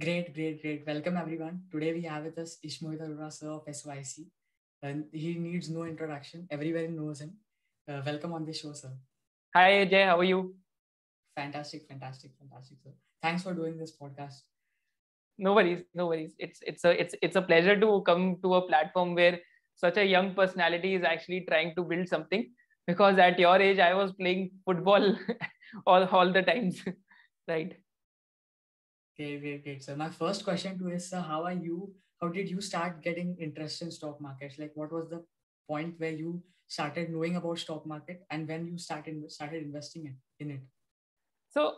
Great. Welcome everyone. Today we have with us Ishmohit Arora sir of SYC, and he needs no introduction. Everyone knows him. Welcome on the show, sir. Hi Ajay, how are you? Fantastic, sir. Thanks for doing this podcast. No worries. It's a pleasure to come to a platform where such a young personality is actually trying to build something. Because at your age, I was playing football all the times, right? Great. So my first question to you is, sir, how did you start getting interested in stock markets? Like, what was the point where you started knowing about stock market and when you started investing in it? So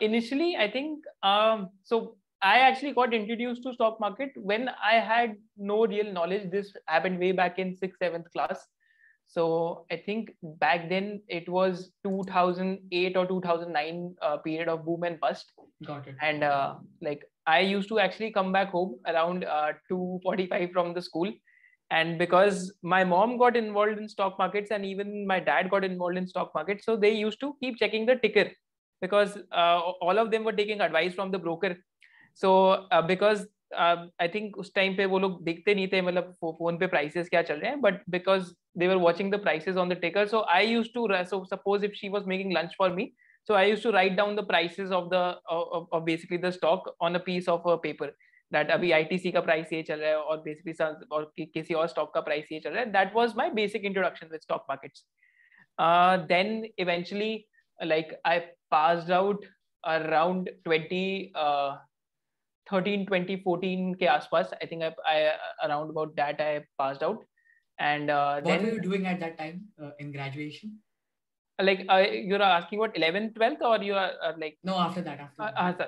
initially, I think, I actually got introduced to stock market when I had no real knowledge. This happened way back in 6th, 7th class. So I think back then it was 2008 or 2009 period of boom and bust. Got it. And I used to actually come back home around 2:45 from the school. And because my mom got involved in stock markets and even my dad got involved in stock markets, so they used to keep checking the ticker because all of them were taking advice from the broker. So I think उस time पे वो लोग देखते नहीं थे मतलब phone पे prices क्या चल रहे हैं, but because they were watching the prices on the ticker, so I used to suppose if she was making lunch for me, so I used to write down the prices of basically the stock on a piece of a paper that अभी ITC का price ये चल रहा है और basically और किसी और stock का price ये चल रहा है. That was my basic introduction with stock markets. Then eventually I passed out around 2014 के आसपास. I think I around about that I passed out. And what were you doing at that time in graduation? You're asking what 11th, 12th, or you are no, after that.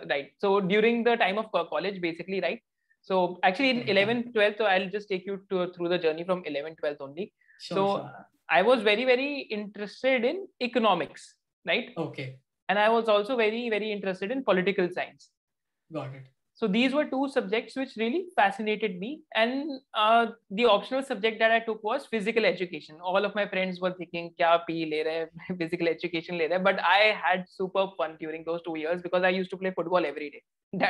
Right. So during the time of college, basically, right. So actually in 11th, 12th, so I'll just take you through the journey from 11th, 12th only. Sure. I was very, very interested in economics, right? Okay. And I was also very, very interested in political science. Got it. So these were two subjects which really fascinated me. And the optional subject that I took was physical education. All of my friends were thinking, kya P le rahe, physical education le rahe. But I had super fun during those 2 years because I used to play football every day.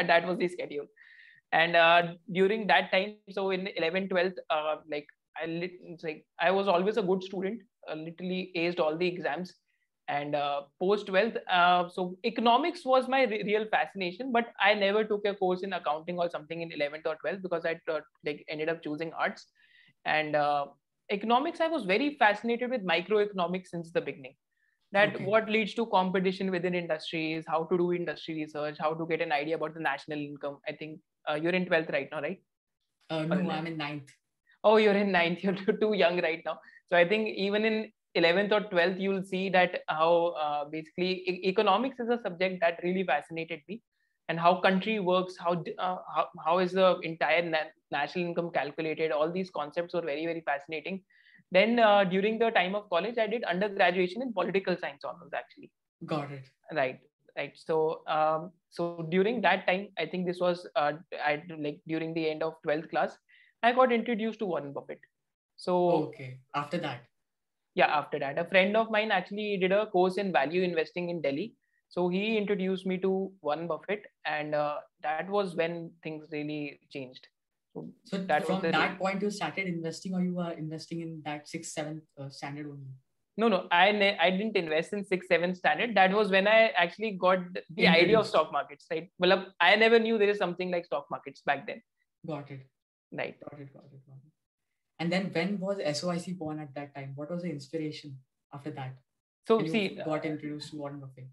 That was the schedule. And during that time, so in 11th, 12th, I was always a good student, literally aced all the exams. And post 12th, so economics was my real fascination, but I never took a course in accounting or something in 11th or 12th because I ended up choosing arts. And economics, I was very fascinated with microeconomics since the beginning. What leads to competition within industries, how to do industry research, how to get an idea about the national income. I think you're in 12th right now, right? No, I'm in 9th. Oh, you're in 9th. You're too young right now. So I think even in 11th or 12th, you'll see that how economics is a subject that really fascinated me, and how country works, how is the entire national income calculated. All these concepts were very, very fascinating. Then during the time of college, I did undergraduate in political science honors actually. Got it. Right. So, during that time, I think this was during the end of 12th class, I got introduced to Warren Buffett. So okay, after that. Yeah, after that, a friend of mine actually did a course in value investing in Delhi. So he introduced me to Warren Buffett, and that was when things really changed. So from that point, you started investing, or you were investing in that 6th, 7th standard only? No, I didn't invest in 6th, 7th standard. That was when I actually got the idea of stock markets, right? Well, I never knew there is something like stock markets back then. Got it. Right. Got it. And then when was SYC born at that time? What was the inspiration after that? So you got introduced to Warren Buffett.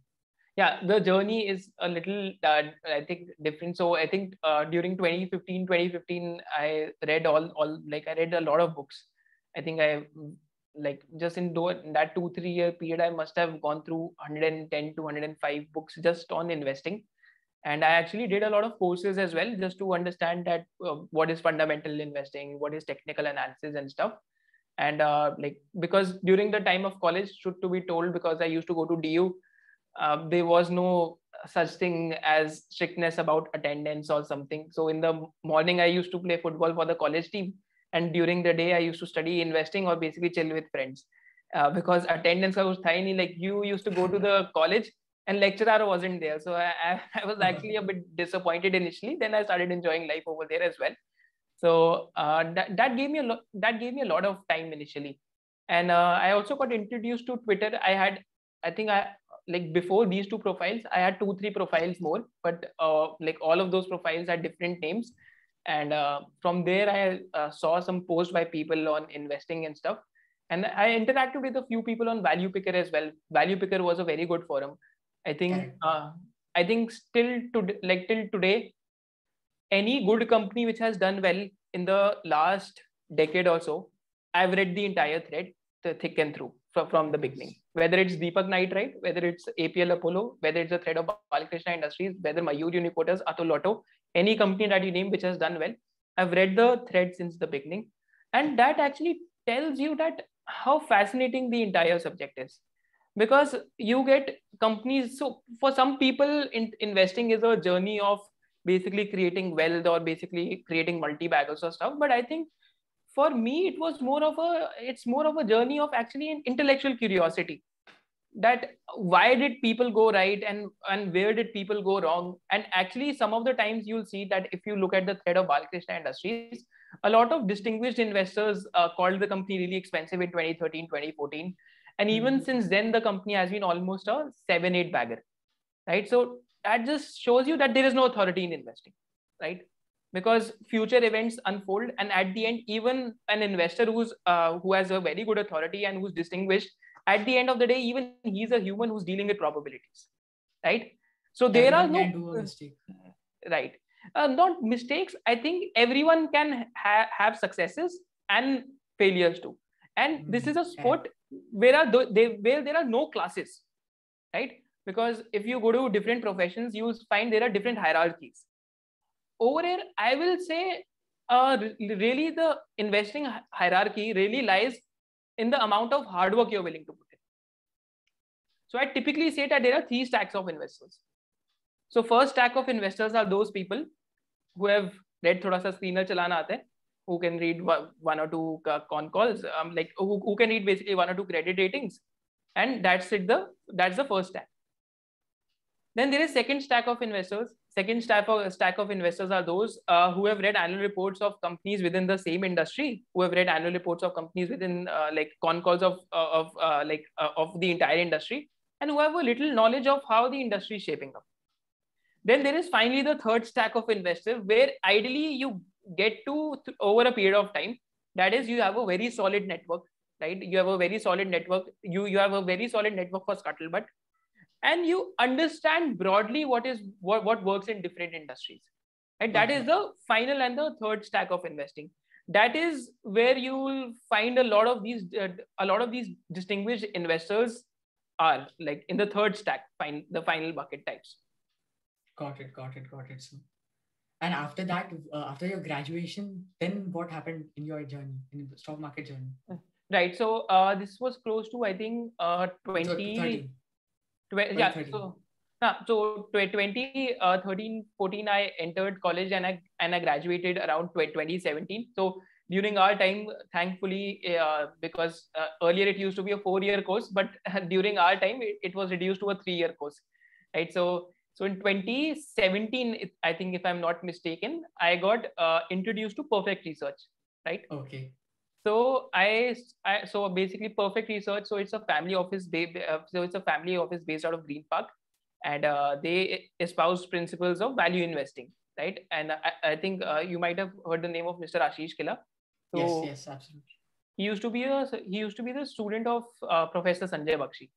Yeah, the journey is a little, I think, different. So I think during 2015, I read I read a lot of books. I think I, just in that 2-3 year period, I must have gone through 110 to 105 books just on investing. And I actually did a lot of courses as well, just to understand that what is fundamental investing, what is technical analysis and stuff. And because during the time of college, should to be told, because I used to go to DU, there was no such thing as strictness about attendance or something. So in the morning, I used to play football for the college team. And during the day, I used to study investing or basically chill with friends because attendance was tiny. Like you used to go to the college and lecturer wasn't there. So I was actually a bit disappointed initially. Then I started enjoying life over there as well. So that gave me a lot of time initially. And I also got introduced to Twitter. I think before these two profiles, I had 2-3 profiles more, but all of those profiles had different names. And from there, I saw some posts by people on investing and stuff. And I interacted with a few people on Value Picker as well. Value Picker was a very good forum. I think till today, any good company which has done well in the last decade or so, I've read the entire thread, thick and through, from the beginning. Whether it's Deepak Nitrite, whether it's APL Apollo, whether it's a thread of Balkrishna Industries, whether Mayur Uniquoters, Atolotto, any company that you name which has done well, I've read the thread since the beginning. And that actually tells you that how fascinating the entire subject is. Because you get companies, so for some people, investing is a journey of basically creating wealth or basically creating multi-baggers or stuff. But I think for me, it was more of a journey of actually an intellectual curiosity, that why did people go right and where did people go wrong? And actually some of the times you'll see that if you look at the thread of Balkrishna Industries, a lot of distinguished investors called the company really expensive in 2013, 2014. And even since then, the company has been almost a 7-8 bagger, right? So that just shows you that there is no authority in investing, right? Because future events unfold, and at the end, even an investor who has a very good authority and who's distinguished, at the end of the day, even he's a human who's dealing with probabilities, right? So there everyone are no mistakes, right? Not mistakes. I think everyone can have successes and failures too. And this is a sport where there are no classes, right? Because if you go to different professions, you will find there are different hierarchies. Over here, I will say really the investing hierarchy really lies in the amount of hard work you're willing to put in. So I typically say that there are 3 stacks of investors. So first stack of investors are those people who have read thoda sa screener chalana aata hai, who can read 1 or 2 con calls, who can read basically 1 or 2 credit ratings, and that's it. That's the first stack. Then there is second stack of investors. Second stack of investors are those who have read annual reports of companies within the same industry, who have read annual reports of companies within con calls of the entire industry, and who have a little knowledge of how the industry is shaping up. Then there is finally the third stack of investors, where ideally you get to over a period of time. That is, you have a very solid network, right? You have a very solid network. You have a very solid network for scuttlebutt. And you understand broadly what works in different industries, right? That is the final and the third stack of investing. That is where you will find a lot of these distinguished investors are, in the third stack, the final bucket types. Got it. So, and after that, after your graduation, then what happened in your journey, in the stock market journey? Right. So this was close to, I think, 20. 2013. So 2013, 14, I entered college and I graduated around 2017. So during our time, thankfully, because earlier it used to be a 4-year course, but during our time, it was reduced to a 3-year course, right? So in 2017, I think, if I'm not mistaken, I got introduced to Perfect Research, right? Okay. So so basically Perfect Research. So it's a family office. Based out of Green Park, and they espouse principles of value investing, right? And I think you might have heard the name of Mr. Ashish Kela. So yes, absolutely. He used to be the student of Professor Sanjay Bakshi,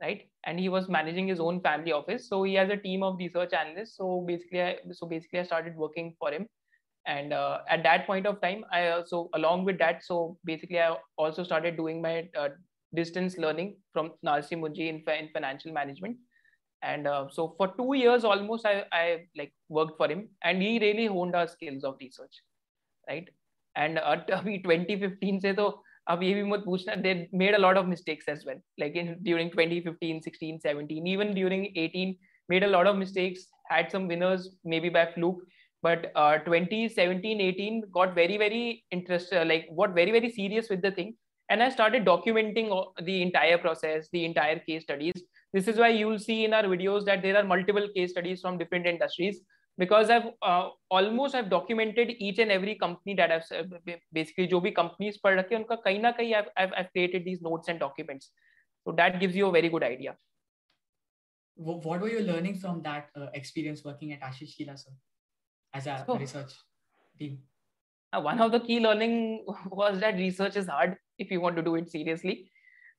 right? And he was managing his own family office. So he has a team of research analysts. So basically I started working for him. And at that point of time, I also started doing my distance learning from Narsi Munji in financial management. And so for 2 years almost, I worked for him, and he really honed our skills of research, right? And 2015 se to ab ye bhi mat puchna, they made a lot of mistakes as well. During 2015, 16, 17, even during 18, made a lot of mistakes, had some winners maybe by fluke. But 2017, 18 got very, very interested, got very, very serious with the thing. And I started documenting the entire process, the entire case studies. This is why you will see in our videos that there are multiple case studies from different industries, because I've documented each and every company that I've basically जो भी companies पढ़ रखे उनका कहीं ना कहीं I've created these notes and documents, so that gives you a very good idea. What were you learning from that experience working at Ashish Kela, sir, as a research team? One of the key learning was that research is hard if you want to do it seriously.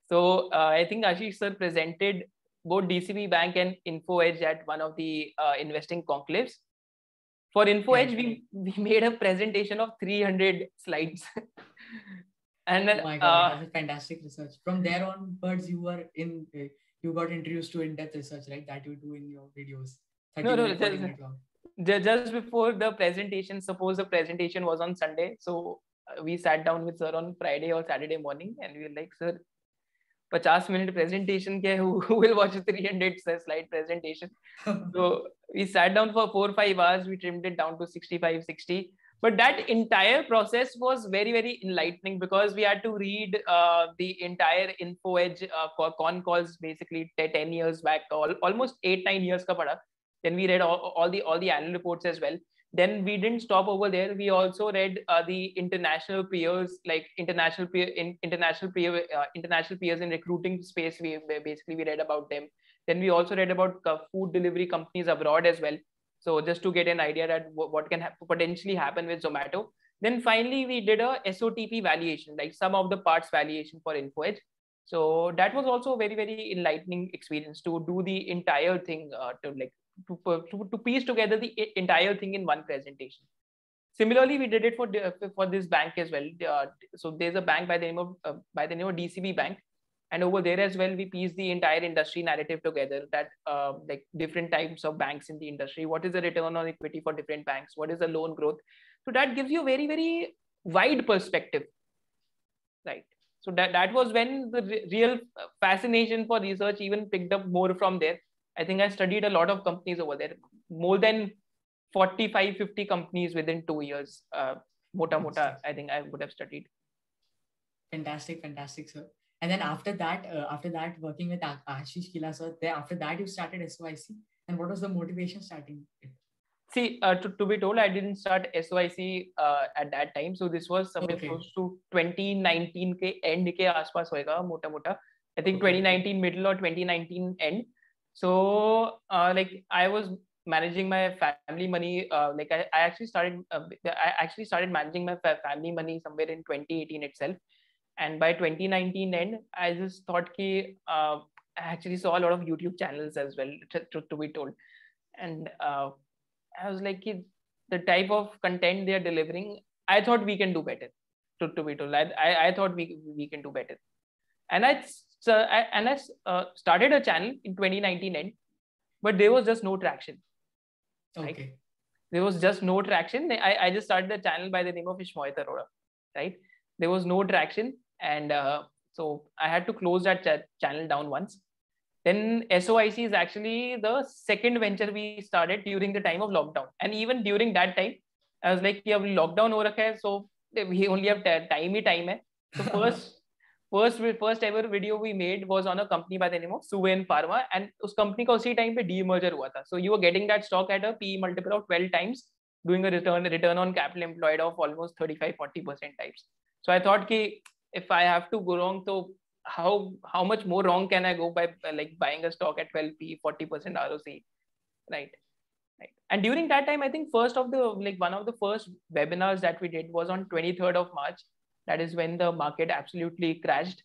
So I think Ashish sir presented both DCB Bank and InfoEdge at one of the investing conclaves. For InfoEdge, we made a presentation of 300 slides. And then, oh my God, that was fantastic research. From there onwards, you got introduced to in-depth research, right? That you do in your videos. Just before the presentation, suppose the presentation was on Sunday, so we sat down with sir on Friday or Saturday morning, and we were like, sir, 50-minute presentation, who will watch a 300 slide presentation? So we sat down for 4 or 5 hours. We trimmed it down to 60. But that entire process was very, very enlightening, because we had to read the entire InfoEdge con calls basically 10 years back, almost 8-9 years ka pada. Then we read all the annual reports as well. Then we didn't stop over there. We also read the international peers, like international peers in recruiting space. We read about them. Then we also read about food delivery companies abroad as well. So just to get an idea that what can potentially happen with Zomato. Then finally we did a SOTP valuation, like some of the parts valuation for InfoEdge. So that was also a very, very enlightening experience to do the entire thing, to piece together the entire thing in one presentation. Similarly, we did it for this bank as well. So there's a bank by the name of DCB Bank, and over there as well we pieced the entire industry narrative together. That like different types of banks in the industry. What is the return on equity for different banks? What is the loan growth? So that gives you a very, very wide perspective, right? So that was when the real fascination for research even picked up more from there. I think I studied a lot of companies over there, more than 45-50 companies within 2 years. Mota, I think I would have studied. Fantastic, sir. And then after that, working with Ashish Kela, sir, after that you started SOIC. And what was the motivation starting it? See, to be told, I didn't start SOIC at that time. So this was somewhere close to 2019 ke end ke aaspas hoega, mota. I think 2019 middle or 2019 end. So like I was managing my family money, like I actually started managing my family money somewhere in 2018 itself, and by 2019 end I just thought ki I actually saw a lot of YouTube channels as well, to be told, and I was like ki the type of content they are delivering, I thought we can do better, to be told. I thought we can do better, and I started a channel in 2019 end, but there was just no traction. Okay. Right? There was just no traction. I just started a channel by the name of Ishmohit Arora, right? There was no traction. And so I had to close that channel down once. Then SOIC is actually the second venture we started during the time of lockdown. And even during that time, I was like, yeah, lockdown ho rakha hai, so we only have time hai. So first ever video we made was on a company by the name of Suven Pharma, and उस company का उसी time पे demerger हुआ था. So you were getting that stock at a PE multiple of 12 times, doing a return on capital employed of almost 35-40% types. So I thought कि if I have to go wrong, so how much more wrong can I go by like buying a stock at 12 PE 40% ROC, right? And during that time, I think one of the first webinars that we did was on 23rd of March. That is when the market absolutely crashed.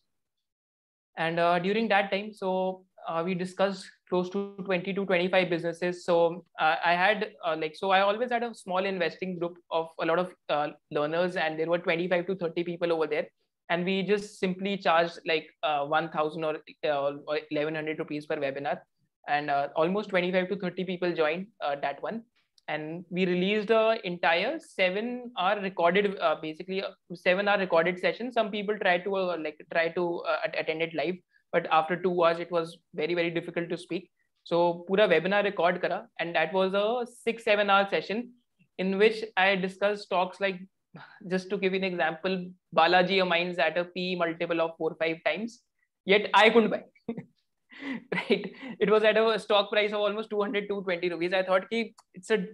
And during that time, so we discussed close to 20 to 25 businesses. So I always had a small investing group of a lot of learners, and there were 25 to 30 people over there. And we just simply charged like 1,000 or 1,100 rupees per webinar. And almost 25 to 30 people joined that one. And we released the entire 7-hour recorded, basically 7-hour recorded session. Some people try to attend it live, but after 2 hours, it was very, very difficult to speak. So pura webinar record kara, and that was a 6-7 hour session in which I discussed stocks like, just to give you an example, Balaji Amines at a PE multiple of 4-5 times, yet I couldn't buy. right? It was at a stock price of almost 200, 220 rupees. I thought ki it's an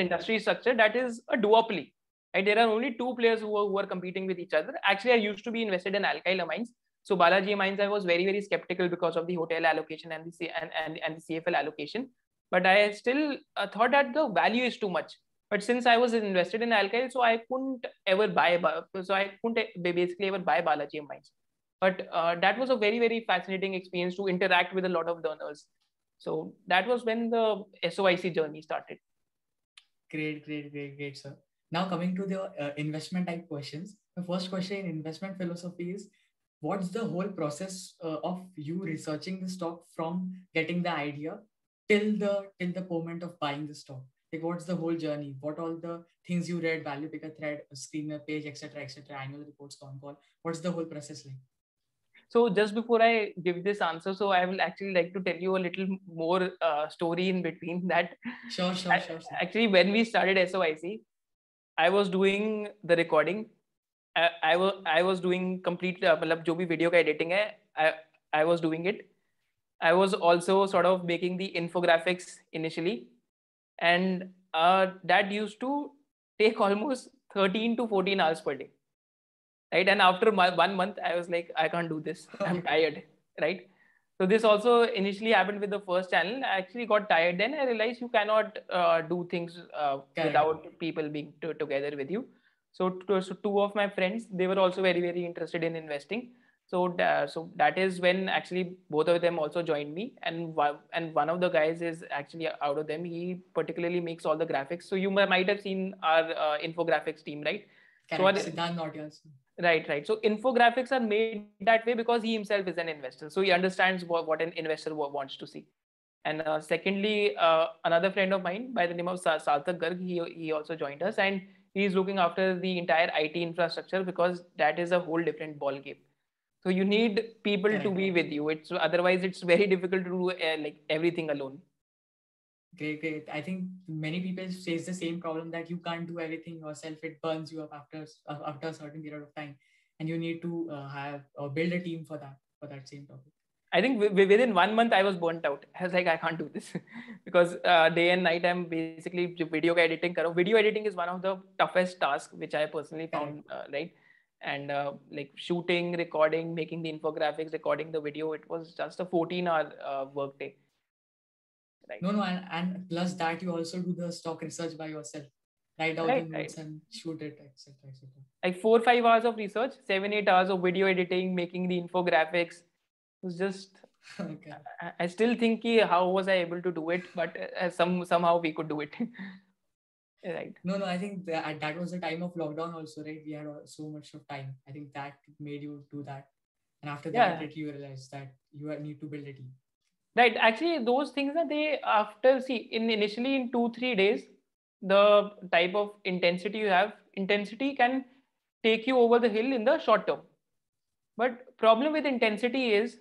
industry structure that is a duopoly. Right? There are only two players who are competing with each other. Actually, I used to be invested in alkyl amines. So Balaji Amines, I was very, very skeptical because of the hotel allocation and the CFL allocation. But I still thought that the value is too much. But since I was invested in alkyl, so I couldn't ever buy. So I couldn't basically ever buy Balaji Amines. But that was a very, very fascinating experience to interact with a lot of learners. So that was when the SOIC journey started. Great, great, great, great, sir. Now coming to the investment type questions. The first question in investment philosophy is, what's the whole process of you researching the stock from getting the idea till the moment of buying the stock? Like, what's the whole journey? What all the things you read, Value Picker thread, screener page, etc., etc., annual reports, con call. What's the whole process like? So just before I give this answer, so I will actually like to tell you a little more story in between that. Sure, sure, sure, sure. Actually, when we started SOIC, I was doing the recording. I was doing complete, मतलब जो भी video का editing है, I was doing it. I was also sort of making the infographics initially, and that used to take almost 13 to 14 hours per day, right? And after 1 month, I was like, I can't do this. I'm tired, right? So this also initially happened with the first channel. I actually got tired. Then I realized you cannot do things without people being together with you. So two of my friends, they were also very, very interested in investing. So that is when actually both of them also joined me. And one of the guys is actually out of them. He particularly makes all the graphics. So you might have seen our infographics team, right? Correct. So Siddhan Nautiyal. Right, right. So infographics are made that way because he himself is an investor. So he understands what an investor wants to see. And secondly, another friend of mine by the name of Sarthak Garg, he also joined us. And he is looking after the entire IT infrastructure because that is a whole different ball game. So you need people to be with you. Otherwise, it's very difficult to do like everything alone. Great, great. I think many people face the same problem that you can't do everything yourself. It burns you up after a certain period of time, and you need to have or build a team for that same topic. I think within 1 month I was burnt out. I was like, I can't do this because day and night I'm basically video editing. Video editing is one of the toughest tasks which I personally found, right? And like shooting, recording, making the infographics, recording the video. It was just a 14-hour workday. Right. No, and plus that you also do the stock research by yourself, write out the notes and shoot it, etc., etc. Like 4-5 hours of research, 7-8 hours of video editing, making the infographics. It was just. Okay. I still think how was I able to do it, but somehow we could do it. Right. No. I think that was the time of lockdown also, right? We had so much of time. I think that made you do that, and after that, you realized that you need to build a team. Right. Actually, those things that initially in 2-3 days, the type of intensity can take you over the hill in the short term. But problem with intensity is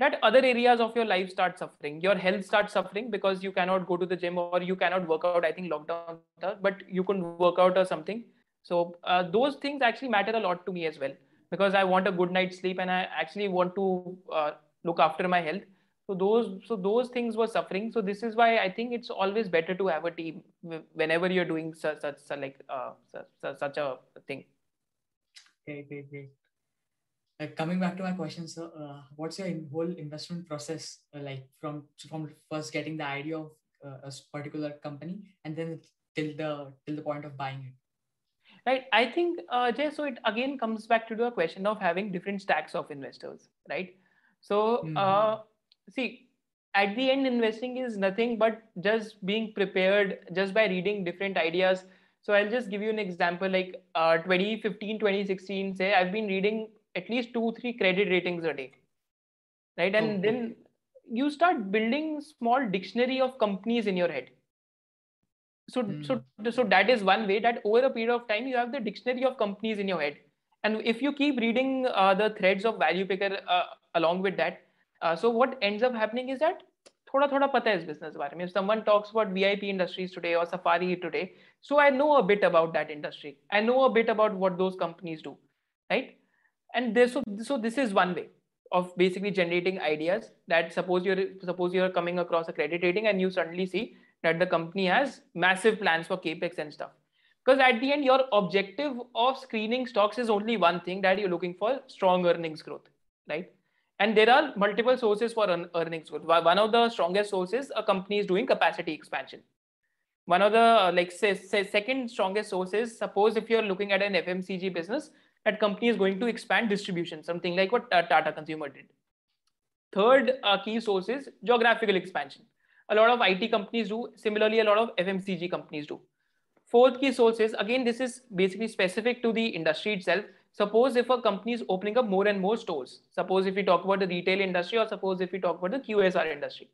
that other areas of your life start suffering. Your health starts suffering because you cannot go to the gym or you cannot work out. I think lockdown, but you couldn't work out or something. So those things actually matter a lot to me as well because I want a good night's sleep and I actually want to look after my health. So those things were suffering. So this is why I think it's always better to have a team whenever you're doing such a thing. Okay, great, great. Coming back to my question, sir, what's your whole investment process like from first getting the idea of a particular company and then till the point of buying it? Right. I think, Jay, so it again comes back to the question of having different stacks of investors, right? So. Mm-hmm. See, at the end, investing is nothing but just being prepared just by reading different ideas. So I'll just give you an example, like 2015, 2016, say I've been reading at least 2-3 credit ratings a day, right? And then you start building small dictionary of companies in your head. So that is one way that over a period of time, you have the dictionary of companies in your head. And if you keep reading the threads of Value Picker along with that, so what ends up happening is that thoda pata hai is business baare mein. If someone talks about VIP Industries today or Safari today, so I know a bit about that industry. I know a bit about what those companies do, right? And so this is one way. of basically generating ideas that suppose you're coming across a credit rating and you suddenly see that the company has massive plans for CapEx and stuff. Because at the end, your objective of screening stocks is only one thing, that you're looking for strong earnings growth, right? And there are multiple sources for earnings growth. One of the strongest sources, a company is doing capacity expansion. One of the second strongest sources, suppose if you're looking at an FMCG business, that company is going to expand distribution, something like what Tata Consumer did. Third key source is geographical expansion. A lot of IT companies do. Similarly, a lot of FMCG companies do. Fourth key source is, again, this is basically specific to the industry itself. Suppose if a company is opening up more and more stores, suppose if we talk about the retail industry, or suppose if we talk about the QSR industry.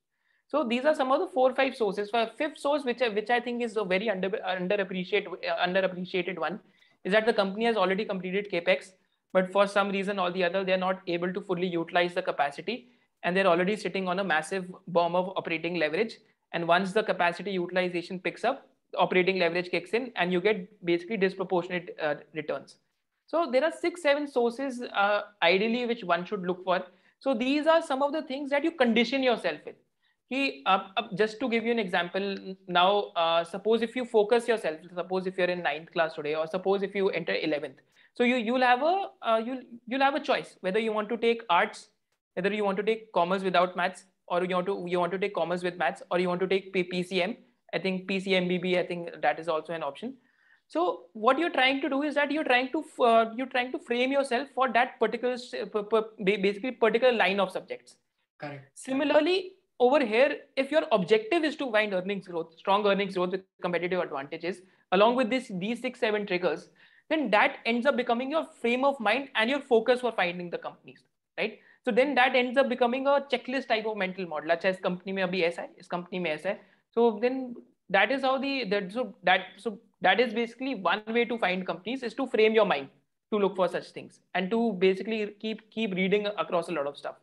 So these are some of the 4 or 5 sources. For a fifth source, which I think is a very underappreciated one, is that the company has already completed CapEx, but for some reason or the other, they're not able to fully utilize the capacity, and they're already sitting on a massive bomb of operating leverage. And once the capacity utilization picks up, operating leverage kicks in and you get basically disproportionate returns. So there are 6 or 7 sources ideally which one should look for. So these are some of the things that you condition yourself with. Just to give you an example now, suppose if you focus yourself, suppose if you're in 9th class today, or suppose if you enter 11th, so you'll have a choice whether you want to take arts, whether you want to take commerce without maths, or you want to take commerce with maths, or you want to take PCM. I think PCMBB, I think that is also an option. So what you're trying to do is that you're trying to frame yourself for that particular line of subjects. Correct. Similarly, over here, if your objective is to find earnings growth, strong earnings growth with competitive advantages, along with these 6 or 7 triggers, then that ends up becoming your frame of mind and your focus for finding the companies, right? So then that ends up becoming a checklist type of mental model. Achha, is company mein abhi aisa hai, is company mein aisa hai. So then that is how that is basically one way to find companies, is to frame your mind to look for such things and to basically keep reading across a lot of stuff.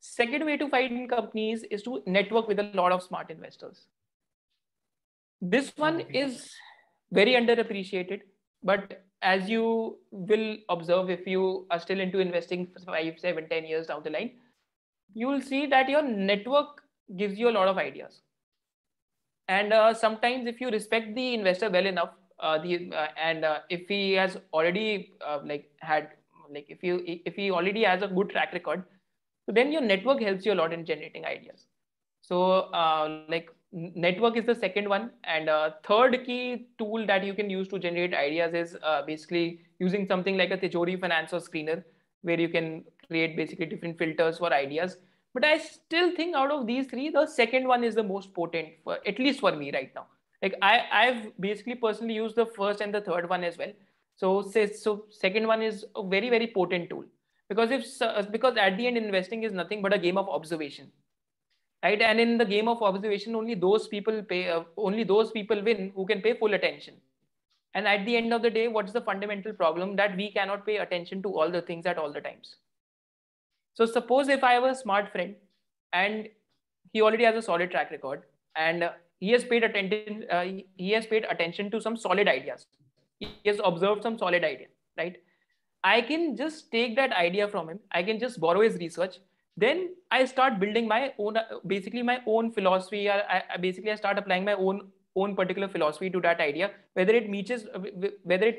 Second way to find companies is to network with a lot of smart investors. This one is very underappreciated, but as you will observe, if you are still into investing 5, 7, 10 years down the line, you will see that your network gives you a lot of ideas. And sometimes if you respect the investor well enough, if he has already if he already has a good track record, so then your network helps you a lot in generating ideas. So network is the second one. And third key tool that you can use to generate ideas is basically using something like a Tijori Finance or Screener, where you can create basically different filters for ideas. But I still think out of these 3, the second one is the most potent, for, at least for me right now. Like I've basically personally used the first and the third one as well. So second one is a very, very potent tool. Because at the end, investing is nothing but a game of observation, right? And in the game of observation, only those people win who can pay full attention. And at the end of the day, what's the fundamental problem? That we cannot pay attention to all the things at all the times. So suppose if I have a smart friend and he already has a solid track record and he has paid attention to some solid ideas. He has observed some solid idea, right? I can just take that idea from him. I can just borrow his research. Then I start building my own, basically my own philosophy. I start applying my own particular philosophy to that idea, whether it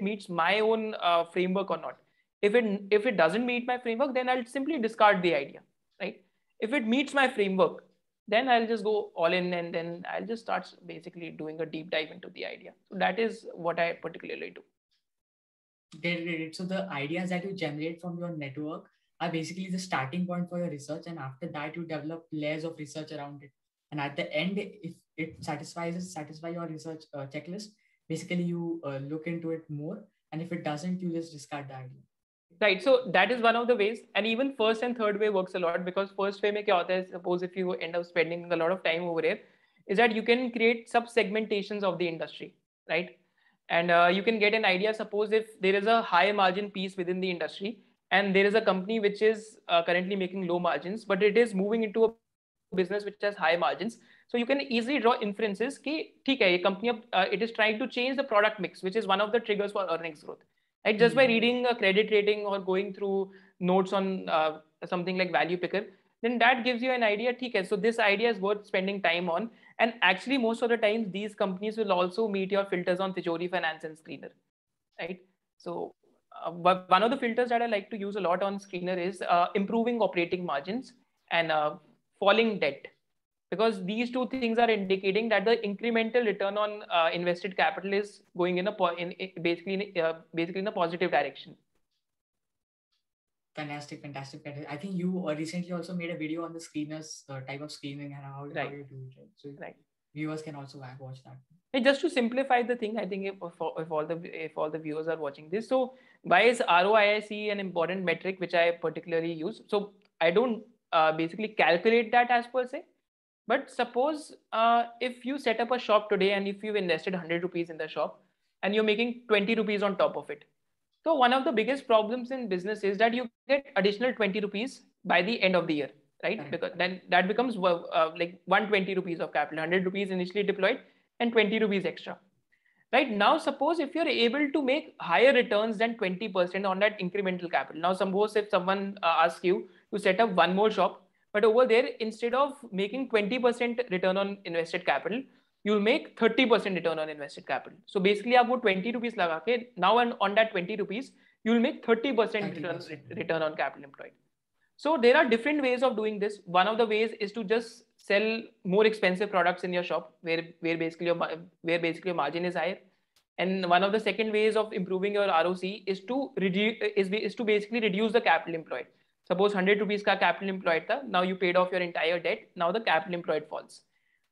meets my own framework or not. If it doesn't meet my framework, then I'll simply discard the idea, right? If it meets my framework, then I'll just go all in, and then I'll just start basically doing a deep dive into the idea. So that is what I particularly do. Great. So the ideas that you generate from your network are basically the starting point for your research, and after that you develop layers of research around it, and at the end, if it satisfies your research checklist, basically you look into it more, and if it doesn't, you just discard the idea. Right. So that is one of the ways, and even first and third way works a lot, because first way mein kya hota hai, suppose if you end up spending a lot of time over here, is that you can create sub-segmentations of the industry, right? And you can get an idea, suppose if there is a high margin piece within the industry and there is a company which is currently making low margins, but it is moving into a business which has high margins. So you can easily draw inferences that it is trying to change the product mix, which is one of the triggers for earnings growth. right? Just by reading a credit rating or going through notes on something like Value Picker, then that gives you an idea. Okay, so this idea is worth spending time on. And actually, most of the times, these companies will also meet your filters on Tichori Finance and Screener, right? So one of the filters that I like to use a lot on Screener is improving operating margins and falling debt, because these two things are indicating that the incremental return on invested capital is going basically in a positive direction. Fantastic, fantastic. I think you recently also made a video on the screeners, type of screening and how you do it. So viewers can also watch that. Hey, just to simplify the thing, I think if all the viewers are watching this, so why is ROIC an important metric which I particularly use? So I don't basically calculate that as per se, but suppose if you set up a shop today and if you've invested 100 rupees in the shop and you're making 20 rupees on top of it. So one of the biggest problems in business is that you get additional 20 rupees by the end of the year, right? Because then that becomes like 120 rupees of capital, 100 rupees initially deployed and 20 rupees extra, right? Now, suppose if you're able to make higher returns than 20% on that incremental capital. Now, suppose if someone asks you to set up one more shop, but over there, instead of making 20% return on invested capital, you'll make 30% return on invested capital. So basically, you 20 rupees laga ke, now on that 20 rupees, you'll make 30% return on capital employed. So there are different ways of doing this. One of the ways is to just sell more expensive products in your shop, where basically your margin is higher. And one of the second ways of improving your ROC is to basically reduce the capital employed. Suppose 100 rupees ka capital employed tha, now you paid off your entire debt, now the capital employed falls.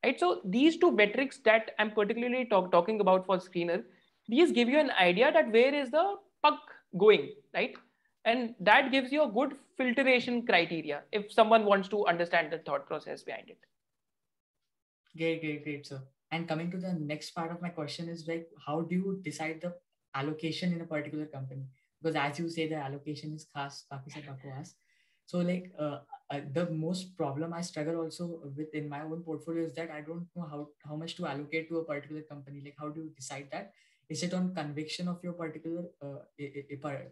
Right? So these two metrics that I'm particularly talking about for Screener, these give you an idea that where is the puck going, right? And that gives you a good filtration criteria if someone wants to understand the thought process behind it. Great, great, great, sir. And coming to the next part of my question is like, how do you decide the allocation in a particular company? Because as you say, the allocation is khas, Pakistan, Pakwas. So like the most problem I struggle also with in my own portfolio is that I don't know how much to allocate to a particular company. Like, how do you decide that? Is it on conviction of your particular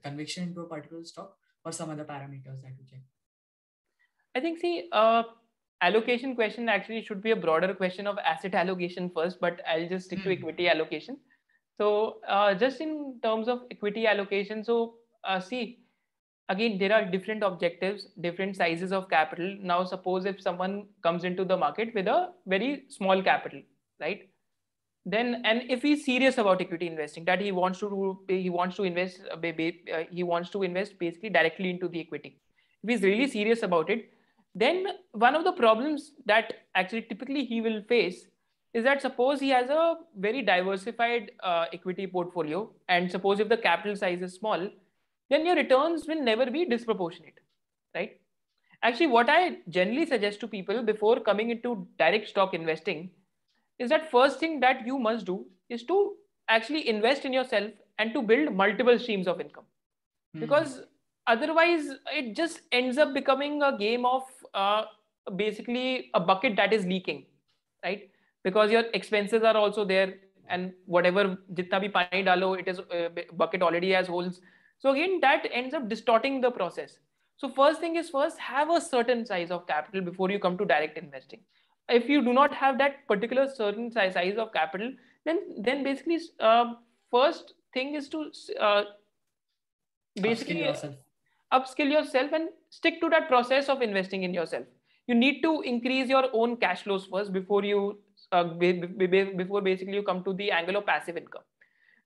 conviction into a particular stock or some other parameters that you check? I think, see, allocation question actually should be a broader question of asset allocation first, but I'll just stick to equity allocation. So just in terms of equity allocation, so see, again, there are different objectives, different sizes of capital. Now, suppose if someone comes into the market with a very small capital, right? Then, and if he's serious about equity investing, that he wants to invest basically directly into the equity. If he's really serious about it, then one of the problems that actually typically he will face is that suppose he has a very diversified equity portfolio, and suppose if the capital size is small, then your returns will never be disproportionate, right? Actually, what I generally suggest to people before coming into direct stock investing is that first thing that you must do is to actually invest in yourself and to build multiple streams of income, because otherwise it just ends up becoming a game of basically a bucket that is leaking, right? Because your expenses are also there, and whatever jitna bhi pani dalo, it is bucket already has holes. So again, that ends up distorting the process. So first thing is first, have a certain size of capital before you come to direct investing. If you do not have that particular certain size of capital, then basically first thing is to basically upskill yourself and stick to that process of investing in yourself. You need to increase your own cash flows first before you basically you come to the angle of passive income.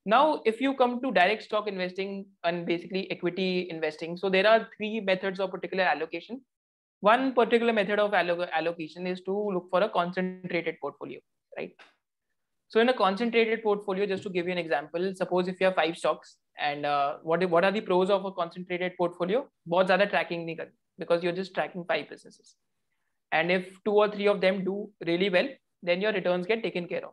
Now, if you come to direct stock investing and basically equity investing, so there are three methods of particular allocation. One particular method of allocation is to look for a concentrated portfolio, right? So in a concentrated portfolio, just to give you an example, suppose if you have 5 stocks, and what are the pros of a concentrated portfolio? Bahut zyada tracking nahi karna, because you're just tracking 5 businesses. And if 2 or 3 of them do really well, then your returns get taken care of.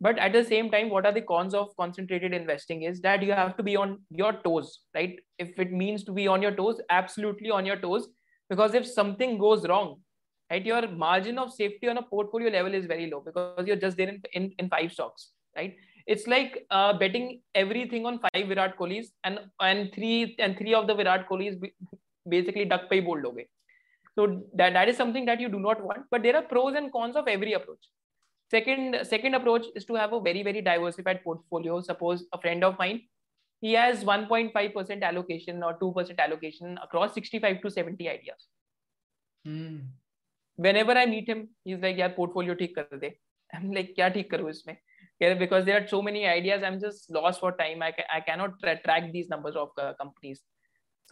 But at the same time, what are the cons of concentrated investing is that you have to be on your toes, right? If it means to be on your toes, absolutely on your toes, because if something goes wrong, right, your margin of safety on a portfolio level is very low because you're just there in 5 stocks, right? It's like betting everything on 5 Virat Kohlis and three of the Virat Kohlis basically duck pe hi bold ho gaye. So that is something that you do not want. But there are pros and cons of every approach. Second approach is to have a very, very diversified portfolio. Suppose a friend of mine, he has 1.5% allocation or 2% allocation across 65 to 70 ideas. Whenever I meet him, he's like, "Yaar, portfolio ठीक कर दे." I'm like, "क्या ठीक करूँ इसमें?" Because there are so many ideas, I'm just lost for time. I cannot track these numbers of companies.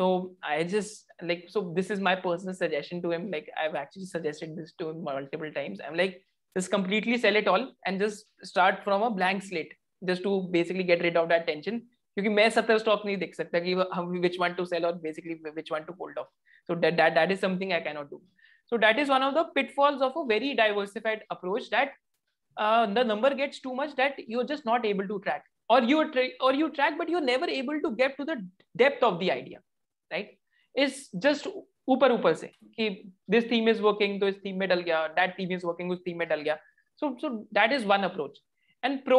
So I just like, so this is my personal suggestion to him. Like, I've actually suggested this to him multiple times. I'm like, just completely sell it all and just start from a blank slate, just to basically get rid of that tension. Because मैं 70 stock नहीं देख सकता कि which one to sell or basically which one to hold off. So that is something I cannot do. So that is one of the pitfalls of a very diversified approach, that the number gets too much that you're just not able to track, or you track but you're never able to get to the depth of the idea, right? It's just ऊपर से कि this theme is working तो इस theme में डल गया, that theme is working उस theme में डल गया. So that is one approach. And pro,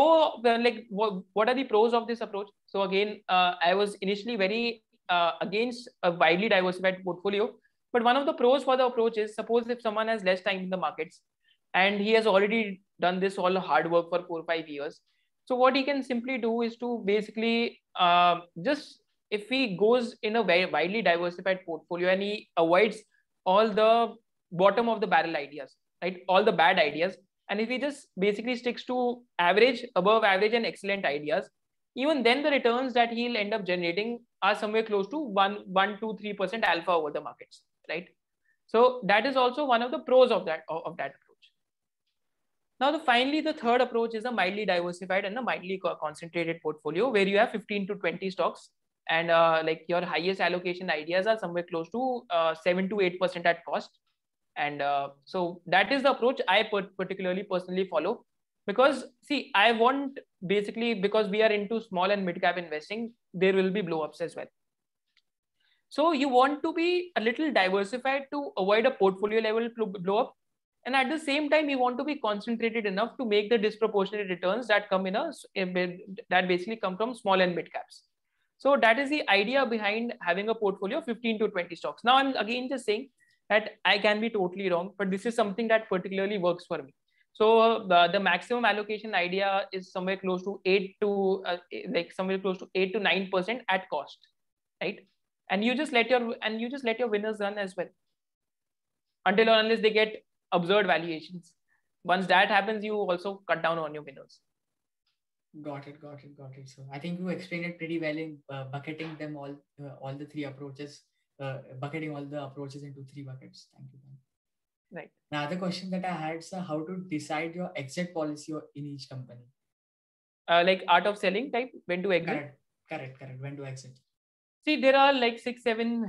like what are the pros of this approach? So again, I was initially very against a widely diversified portfolio, but one of the pros for the approach is, suppose if someone has less time in the markets and he has already done this all hard work for 4 or 5 years, so what he can simply do is to basically just, if he goes in a very widely diversified portfolio and he avoids all the bottom of the barrel ideas, right, all the bad ideas, and if he just basically sticks to average, above average and excellent ideas, even then the returns that he'll end up generating are somewhere close to 1, 2, 3% alpha over the markets, right? So that is also one of the pros of that approach. Now, finally, the third approach is a mildly diversified and a mildly concentrated portfolio, where you have 15 to 20 stocks and like your highest allocation ideas are somewhere close to 7 to 8% at cost. And so that is the approach I personally follow, because see, I want basically, because we are into small and mid cap investing, there will be blow ups as well. So you want to be a little diversified to avoid a portfolio level blow up, and at the same time you want to be concentrated enough to make the disproportionate returns that come in that basically come from small and mid caps. So that is the idea behind having a portfolio of 15 to 20 stocks. Now I'm again just saying that I can be totally wrong, but this is something that particularly works for me. So the maximum allocation idea is somewhere close to 8 to 9% at cost, right? And you just let your winners run as well, until or unless they get absurd valuations. Once that happens, you also cut down on your winners. Got it. So I think you explained it pretty well in bucketing them all the three approaches. Bucketing all the approaches into three buckets. Thank you. Right. Another question that I had, sir, how to decide your exit policy in each company? Like art of selling type, when to exit? Correct. When to exit? See, there are like 6-7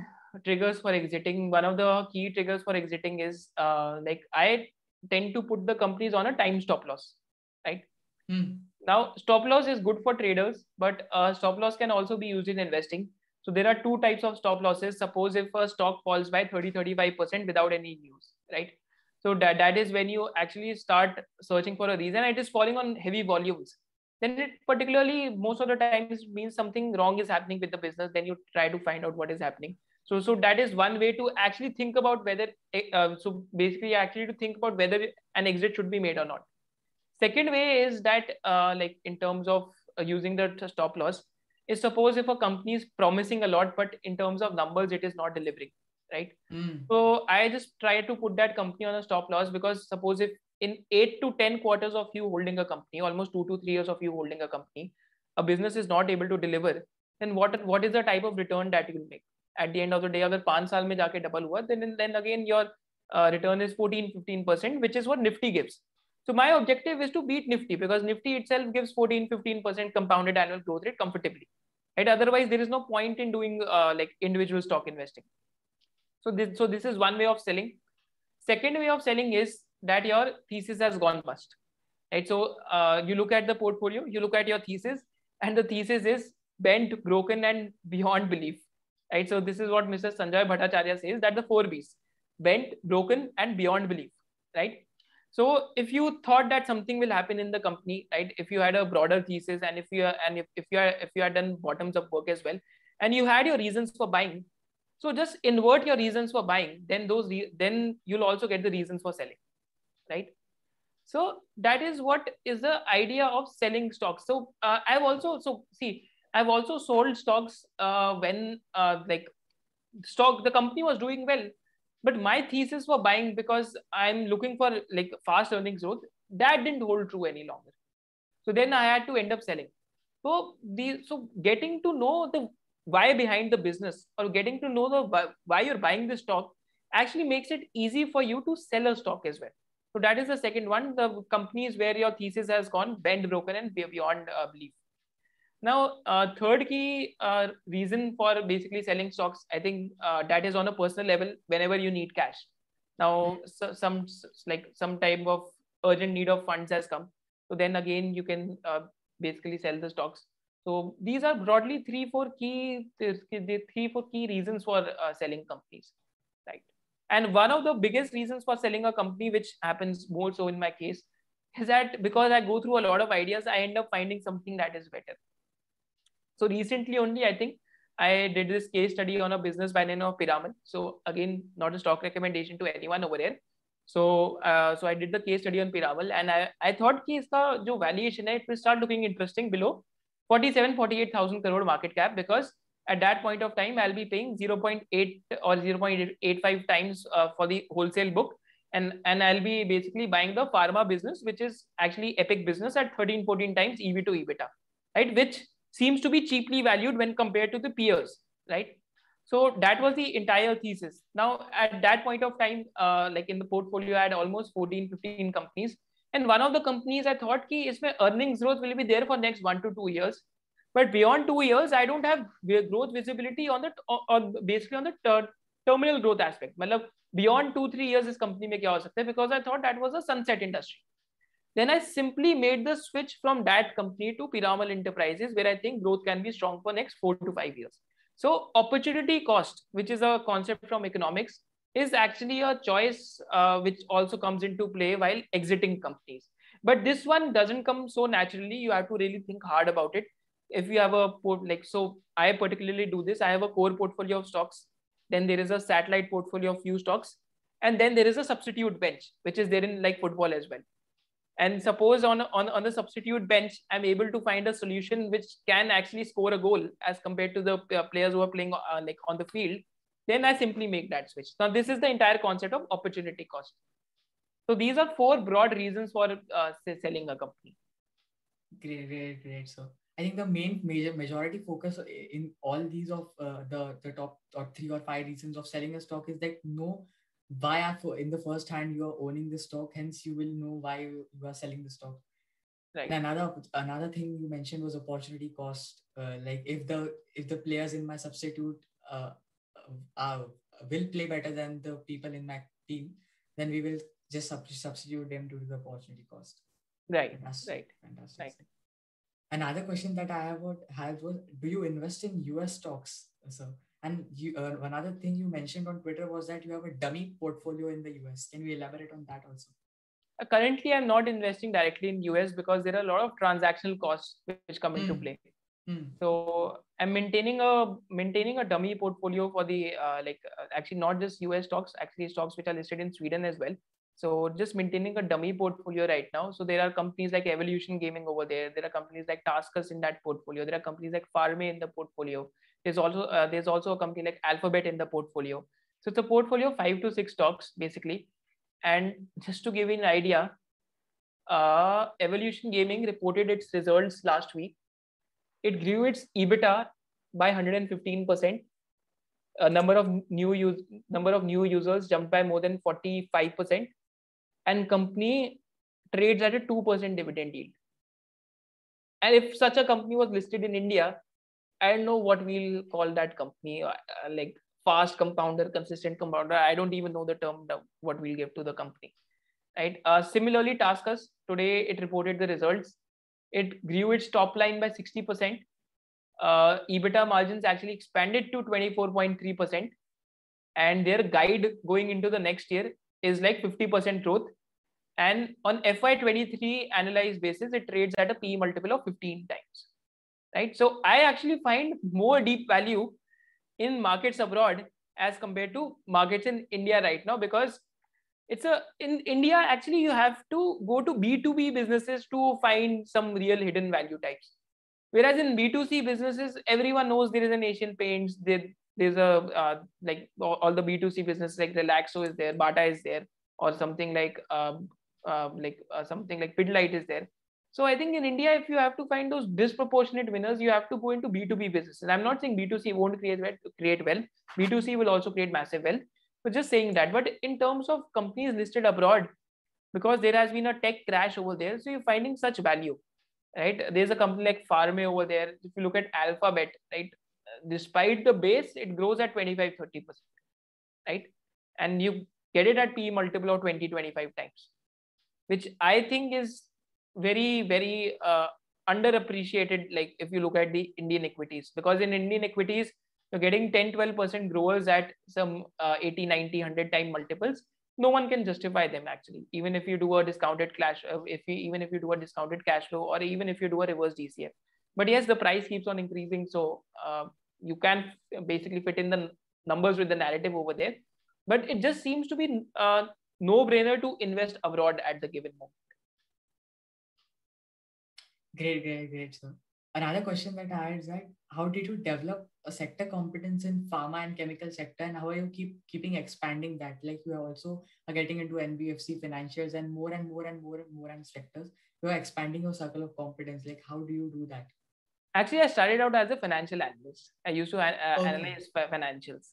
triggers for exiting. One of the key triggers for exiting is like I tend to put the companies on a time stop loss, right? Now, stop loss is good for traders, but stop loss can also be used in investing. So there are two types of stop losses. Suppose if a stock falls by 30-35% without any news, right? So that is when you actually start searching for a reason. It is falling on heavy volumes. Then it particularly most of the times means something wrong is happening with the business. Then you try to find out what is happening. So that is one way to actually think about whether, to think about whether an exit should be made or not. Second way is that like in terms of using the stop loss, is suppose if a company is promising a lot, but in terms of numbers, it is not delivering, right? So I just try to put that company on a stop loss, because suppose if in 8 to 10 quarters of you holding a company, almost 2 to 3 years of you holding a company, a business is not able to deliver, then what is the type of return that you will make? At the end of the day, if 5 years mein jaake double hua, then again your return is 14-15%, which is what Nifty gives. So my objective is to beat Nifty, because Nifty itself gives 14-15% compounded annual growth rate comfortably, right? Otherwise, there is no point in doing like individual stock investing. So this is one way of selling. Second way of selling is that your thesis has gone bust, right? So you look at the portfolio, you look at your thesis, and the thesis is bent, broken, and beyond belief, right? So this is what Mr. Sanjay Bhattacharya says, that the 4 Bs: bent, broken, and beyond belief, right? So if you thought that something will happen in the company, right? If you had a broader thesis and if you had done bottoms up work as well, and you had your reasons for buying, so just invert your reasons for buying. Then then you'll also get the reasons for selling, right? So that is what is the idea of selling stocks. So I've also sold stocks when the company was doing well. But my thesis for buying, because I'm looking for like fast earnings growth, that didn't hold true any longer. So then I had to end up selling. So getting to know the why behind the business, or getting to know the why you're buying the stock, actually makes it easy for you to sell a stock as well. So that is the second one, the companies where your thesis has gone bend, broken and beyond belief. Now, third key reason for basically selling stocks, I think that is on a personal level, whenever you need cash. Now, so some type of urgent need of funds has come. So then again, you can basically sell the stocks. So these are broadly three, four key reasons for selling companies, right? And one of the biggest reasons for selling a company, which happens more so in my case, is that because I go through a lot of ideas, I end up finding something that is better. So recently only, I think I did this case study on a business by name of Piramal. So again, not a stock recommendation to anyone over here. So so I did the case study on Piramal, and I thought ki iska jo valuation hai, it will start looking interesting below 47-48,000 crore market cap, because at that point of time, I'll be paying 0.8 or 0.85 times for the wholesale book. And I'll be basically buying the pharma business, which is actually epic business at 13-14 times EV to EBITDA, right? Which seems to be cheaply valued when compared to the peers, right? So that was the entire thesis. Now, at that point of time, like in the portfolio, I had almost 14-15 companies. And one of the companies I thought ki isme earnings growth will be there for next 1 to 2 years. But beyond 2 years, I don't have growth visibility on the, or basically on the terminal growth aspect. Matlab, beyond 2-3 years, this company mein kya ho sakta hai, because I thought that was a sunset industry. Then I simply made the switch from that company to Piramal Enterprises, where I think growth can be strong for next 4 to 5 years. So opportunity cost, which is a concept from economics, is actually a choice which also comes into play while exiting companies. But this one doesn't come so naturally. You have to really think hard about it. If you have a so I particularly do this. I have a core portfolio of stocks. Then there is a satellite portfolio of few stocks. And then there is a substitute bench, which is there in like football as well. And suppose on the substitute bench, I'm able to find a solution which can actually score a goal as compared to the players who are playing like on the field, then I simply make that switch. Now, this is the entire concept of opportunity cost. So these are four broad reasons for selling a company. Great. So I think the majority focus in all these of the top or 3 or 5 reasons of selling a stock is that no, why in the first hand you are owning the stock, hence you will know why you are selling the stock. Right. And another thing you mentioned was opportunity cost. Like if the players in my substitute will play better than the people in my team, then we will just substitute them due to the opportunity cost. Right. Fantastic. Another question that I had was, do you invest in US stocks? So. And you, another thing you mentioned on Twitter was that you have a dummy portfolio in the US. Can we elaborate on that also? Currently, I'm not investing directly in US because there are a lot of transactional costs which come into play. So I'm maintaining a dummy portfolio for the actually not just US stocks, actually stocks which are listed in Sweden as well. So just maintaining a dummy portfolio right now. So there are companies like Evolution Gaming over there. There are companies like Taskus in that portfolio. There are companies like Pharma in the portfolio. There's also a company like Alphabet in the portfolio. So it's a portfolio of 5 to 6 stocks basically. And just to give you an idea, Evolution Gaming reported its results last week. It grew its EBITDA by 115%. Number of new users jumped by more than 45%. And company trades at a 2% dividend yield. And if such a company was listed in India, I don't know what we'll call that company, like fast compounder, consistent compounder. I don't even know the term what we'll give to the company, right? Similarly, Taskus, today it reported the results. It grew its top line by 60%. EBITDA margins actually expanded to 24.3%. And their guide going into the next year is like 50% growth. And on FY23 analyzed basis, it trades at a PE multiple of 15 times, right? So I actually find more deep value in markets abroad as compared to markets in India right now, because it's a, in India, actually, you have to go to B2B businesses to find some real hidden value types. Whereas in B2C businesses, everyone knows there is an Asian Paints, there's a, like all the B2C businesses, like Relaxo is there, Bata is there, or something like Pidilite is there. So I think in India, if you have to find those disproportionate winners, you have to go into B2B businesses. I'm not saying B2C won't create wealth. B2C will also create massive wealth. But just saying that. But in terms of companies listed abroad, because there has been a tech crash over there, so you're finding such value, right? There's a company like Pharma over there. If you look at Alphabet, right? Despite the base, it grows at 25-30%, right? And you get it at PE multiple of 20-25 times, which I think is very, very underappreciated. Like if you look at the Indian equities, because in Indian equities, you're getting 10-12% growers at some 80-90-100 time multiples. No one can justify them actually, even if you do a discounted cash flow, or even if you do a reverse DCF. But yes, the price keeps on increasing, so you can basically fit in the numbers with the narrative over there. But it just seems to be a no-brainer to invest abroad at the given moment. Great, sir. Another question that I had is that how did you develop a sector competence in pharma and chemical sector, and how are you keeping expanding that? Like you are also getting into NBFC financials and more sectors. You are expanding your circle of competence. Like how do you do that? Actually, I started out as a financial analyst. I used to analyze financials.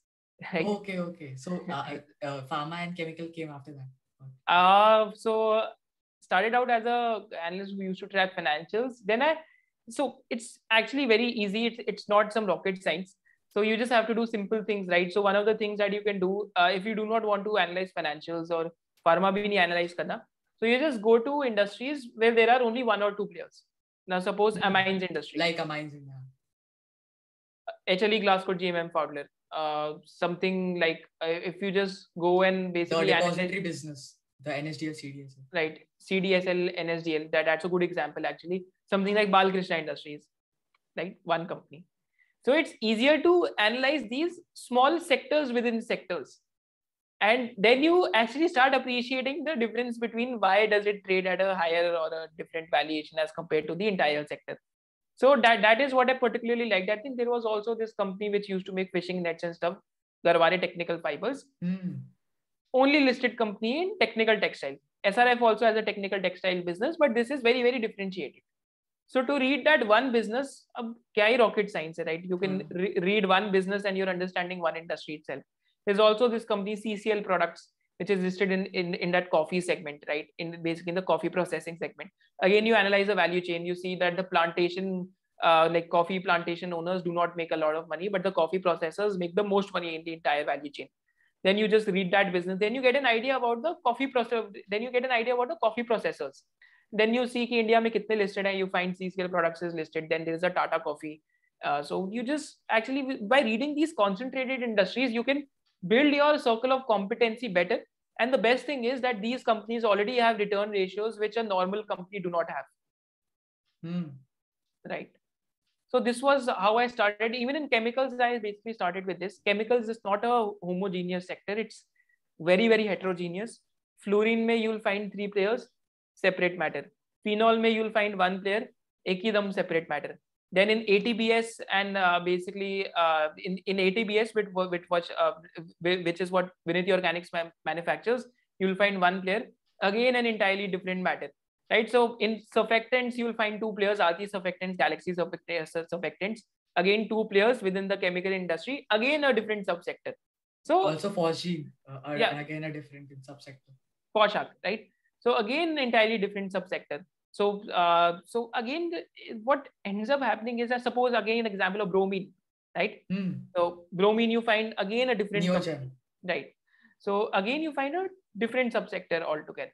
Right. Okay. So pharma and chemical came after that. Okay. So started out as a analyst who used to track financials. So it's actually very easy. It's not some rocket science. So you just have to do simple things, right? So one of the things that you can do if you do not want to analyze financials or pharma bhi nahi analyze karna, so you just go to industries where there are only one or two players. Now suppose amines industry. Like amines in HLE, Glascoat, GMM, Fowler. Something like if you just go and basically the depository business, the NSDL, CDSL. Right. CDSL, NSDL. That's a good example actually. Something like Balkrishna Industries, like one company. So it's easier to analyze these small sectors within sectors. And then you actually start appreciating the difference between why does it trade at a higher or a different valuation as compared to the entire sector. So that is what I particularly liked. I think there was also this company which used to make fishing nets and stuff, Garware Technical Fibers. Mm. Only listed company in technical textile. SRF also has a technical textile business, but this is very, very differentiated. So to read that one business, kya hi rocket science, right? You can read one business and you're understanding one industry itself. There's also this company CCL Products, which is listed in that coffee segment, right? Basically in the coffee processing segment. Again, you analyze the value chain, you see that the plantation, like coffee plantation owners do not make a lot of money, but the coffee processors make the most money in the entire value chain. Then you just read that business, then you get an idea about the coffee process. Then you get an idea about the coffee processors. Then you see ki India mein kitne listed hai, you find CCL Products is listed, then there's a Tata Coffee. So you just actually, by reading these concentrated industries, you can build your circle of competency better. And the best thing is that these companies already have return ratios which a normal company do not have. Hmm. Right. So this was how I started. Even in chemicals, I basically started with this. Chemicals is not a homogeneous sector. It's very, very heterogeneous. Fluorine mein you'll find three players, separate matter. Phenol mein you'll find one player, ekidam separate matter. Then in ATBS and in ATBS, which is what Vinity Organics manufactures, you'll find one player, again an entirely different matter. Right, so in surfactants, you will find two players, Aarti Surfactants, Galaxy Surfactants, again two players within the chemical industry, again a different subsector. So also Foshi, again a different subsector. Poshak, right? So again, entirely different subsector. So, again, what ends up happening is, I suppose, again, an example of bromine, right? Mm. So bromine, you find again a different subsector, right? So again, you find a different subsector altogether.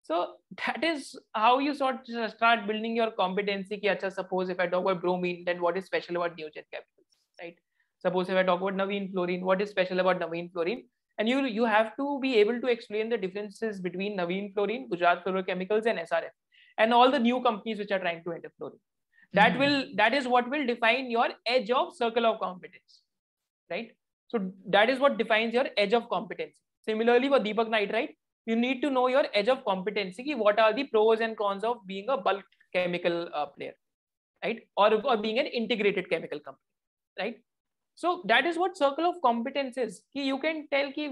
So that is how you sort of start building your competency. Ki, achha, suppose if I talk about bromine, then what is special about Neogen Chemicals, right? Suppose if I talk about Navin Fluorine, what is special about Navin Fluorine? And you have to be able to explain the differences between Navin Fluorine, Gujarat Fluorochemicals, and SRF, and all the new companies which are trying to enter fluorine. That is what will define your edge of circle of competence, right? So that is what defines your edge of competence. Similarly, for Deepak Nitrite, you need to know your edge of competency. What are the pros and cons of being a bulk chemical player, right? Or being an integrated chemical company, right? So that is what circle of competence is. You can tell कि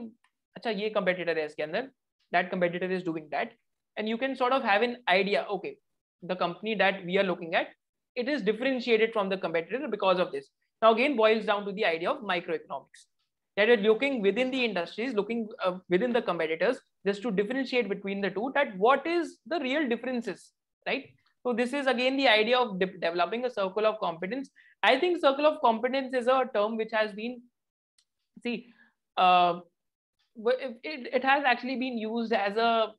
अच्छा ये competitor है इसके अंदर, that competitor is doing that, and you can sort of have an idea. Okay, the company that we are looking at, it is differentiated from the competitor because of this. Now again boils down to the idea of microeconomics, that is looking within the industries, looking within the competitors, just to differentiate between the two, that what is the real differences, right? So this is again the idea of developing a circle of competence. I think circle of competence is a term which has been, it has actually been used as a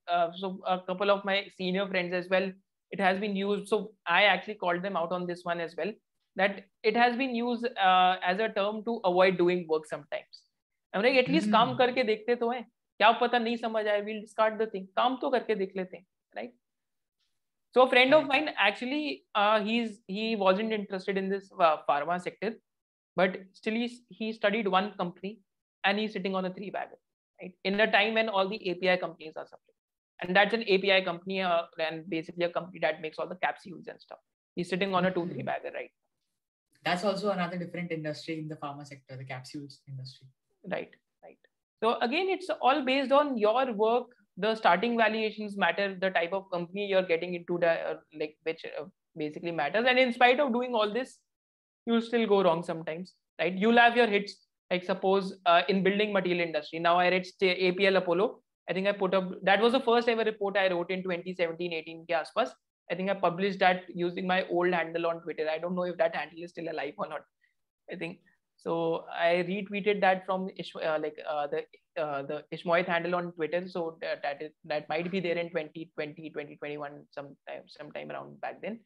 couple of my senior friends as well. It has been used, so I actually called them out on this one as well, that it has been used as a term to avoid doing work sometimes. I'm like, at least काम करके देखते तो हैं, क्या पता नहीं समझ आए, we'll discard the thing, काम तो करके देख लेते हैं, right? So a friend of mine actually, he wasn't interested in this pharma sector, but still he studied one company and he's sitting on a three-bagger, right? In a time when all the API companies are suffering, and that's an API company and basically a company that makes all the capsules and stuff. He's sitting on a 2-3-bagger, right? That's also another different industry in the pharma sector, the capsules industry. Right, right. So again, it's all based on your work. The starting valuations matter, the type of company you're getting into, which basically matters. And in spite of doing all this, you'll still go wrong sometimes, right? You'll have your hits. Like suppose in building material industry, now I read APL Apollo. I think I put up, that was the first ever report I wrote in 2017-18 ke aspas. I think I published that using my old handle on Twitter. I don't know if that handle is still alive or not. I think so. I retweeted that from the Ishmohit handle on Twitter. So that might be there in 2020, 2021, sometime around back then.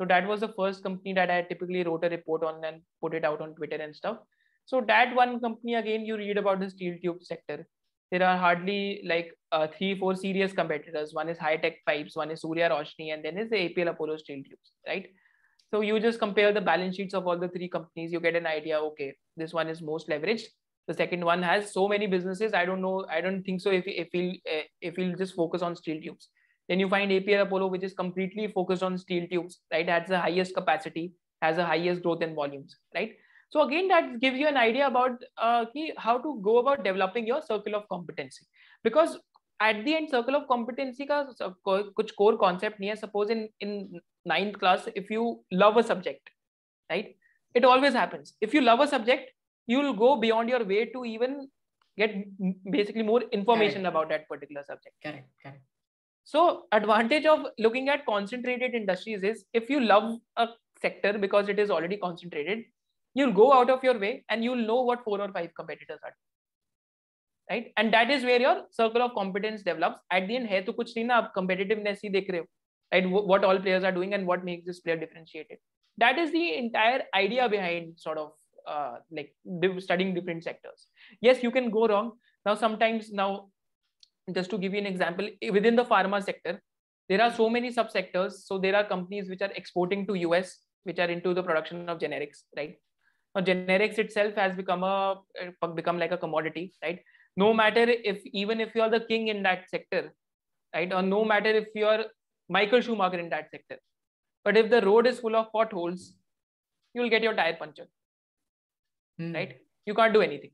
So that was the first company that I typically wrote a report on and put it out on Twitter and stuff. So that one company, again, you read about the steel tube sector. There are hardly like 3-4 serious competitors. One is High Tech Pipes, one is Surya Roshni, and then is the APL Apollo Steel Tubes, right? So you just compare the balance sheets of all the three companies, you get an idea, okay, this one is most leveraged. The second one has so many businesses. I don't know. I don't think so. If we'll just focus on steel tubes, then you find APL Apollo, which is completely focused on steel tubes, right? Has the highest capacity, has the highest growth and volumes, right? So again, that gives you an idea about how to go about developing your circle of competency. Because at the end, circle of competency ka kuch core concept nahi hai. Suppose in 9th class, if you love a subject, right? It always happens. If you love a subject, you'll go beyond your way to even get basically more information about that particular subject. Correct. So advantage of looking at concentrated industries is if you love a sector because it is already concentrated, you'll go out of your way and you'll know what 4 or 5 competitors are, right? And that is where your circle of competence develops. At the end, hai to kuch nahi na, aap competitiveness hi dekh rahe ho, right? What all players are doing and what makes this player differentiated. That is the entire idea behind sort of studying different sectors. Yes, you can go wrong. Now, sometimes now, just to give you an example, within the pharma sector, there are so many subsectors. So there are companies which are exporting to US, which are into the production of generics, right? Now, generics itself has become like a commodity, right? No matter even if you are the king in that sector, right? Or no matter if you are Michael Schumacher in that sector, but if the road is full of potholes, you will get your tire punctured, right? You can't do anything.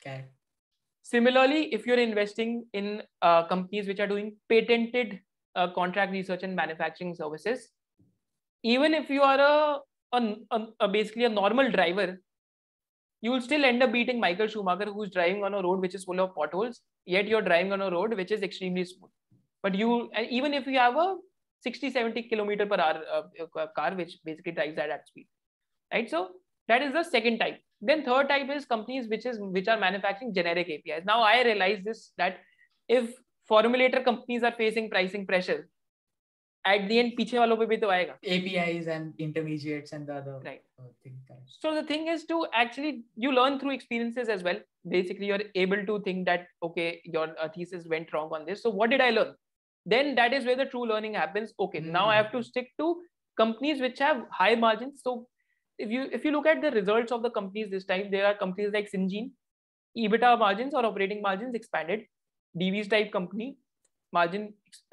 Okay. Similarly, if you're investing in companies which are doing patented contract research and manufacturing services, even if you are basically a normal driver, you will still end up beating Michael Schumacher, who's driving on a road which is full of potholes, yet you're driving on a road which is extremely smooth. But even if you have a 60-70 kilometer per hour car, which basically drives at that speed, right? So that is the second type. Then third type is companies which are manufacturing generic APIs. Now I realize that if formulator companies are facing pricing pressure, at the end पीछे वालों पे भी तो आएगा. APIs and intermediates and the other right. thing. So the thing is to actually you learn through experiences as well. Basically, you're able to think that okay, your thesis went wrong on this. So what did I learn? Then that is where the true learning happens. Okay, now I have to stick to companies which have high margins. So if you look at the results of the companies this time, there are companies like Syngene, EBITDA margins or operating margins expanded. DV's type company. Margin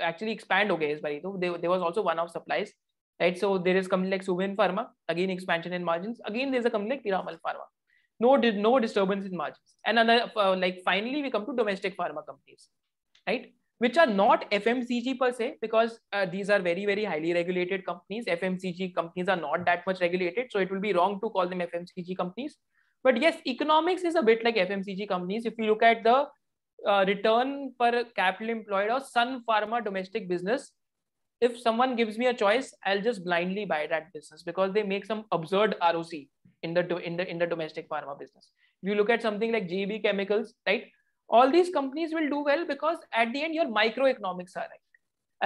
actually expand हो गया इस बारी तो there was also one-off supplies right so there is company like Suven Pharma again expansion in margins again there is a company like Piramal Pharma no disturbance in margins and another like finally we come to domestic pharma companies right which are not FMCG per se because these are very highly regulated companies FMCG companies are not that much regulated so it will be wrong to call them FMCG companies but yes economics is a bit like FMCG companies if you look at the return per capital employed or Sun Pharma domestic business if someone gives me a choice I'll just blindly buy that business because they make some absurd ROC in the domestic pharma business if you look at something like JB Chemicals right all these companies will do well because at the end your microeconomics are right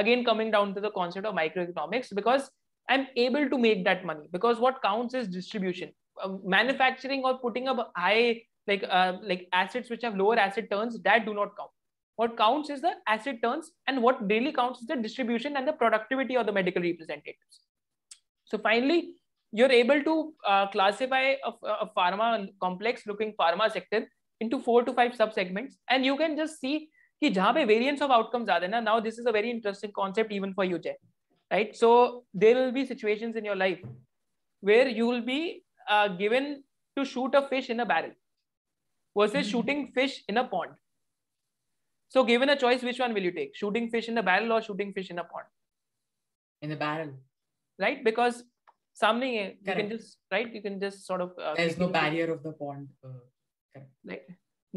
again coming down to the concept of microeconomics because I'm able to make that money because what counts is distribution manufacturing or putting up high like assets which have lower asset turns that do not count. What counts is the asset turns, and what really counts is the distribution and the productivity of the medical representatives. So finally, you're able to classify a pharma complex-looking pharma sector into 4 to 5 sub-segments, and you can just see कि जहाँ पे variance of outcomes ज़्यादा है ना. Now this is a very interesting concept even for you, Jay. Right? So there will be situations in your life where you will be given to shoot a fish in a barrel. Versus shooting fish in a pond. So, given a choice, which one will you take? Shooting fish in a barrel or shooting fish in a pond? In a barrel, right? Because something you can just right, you can just sort of. There's no barrier of the pond. Right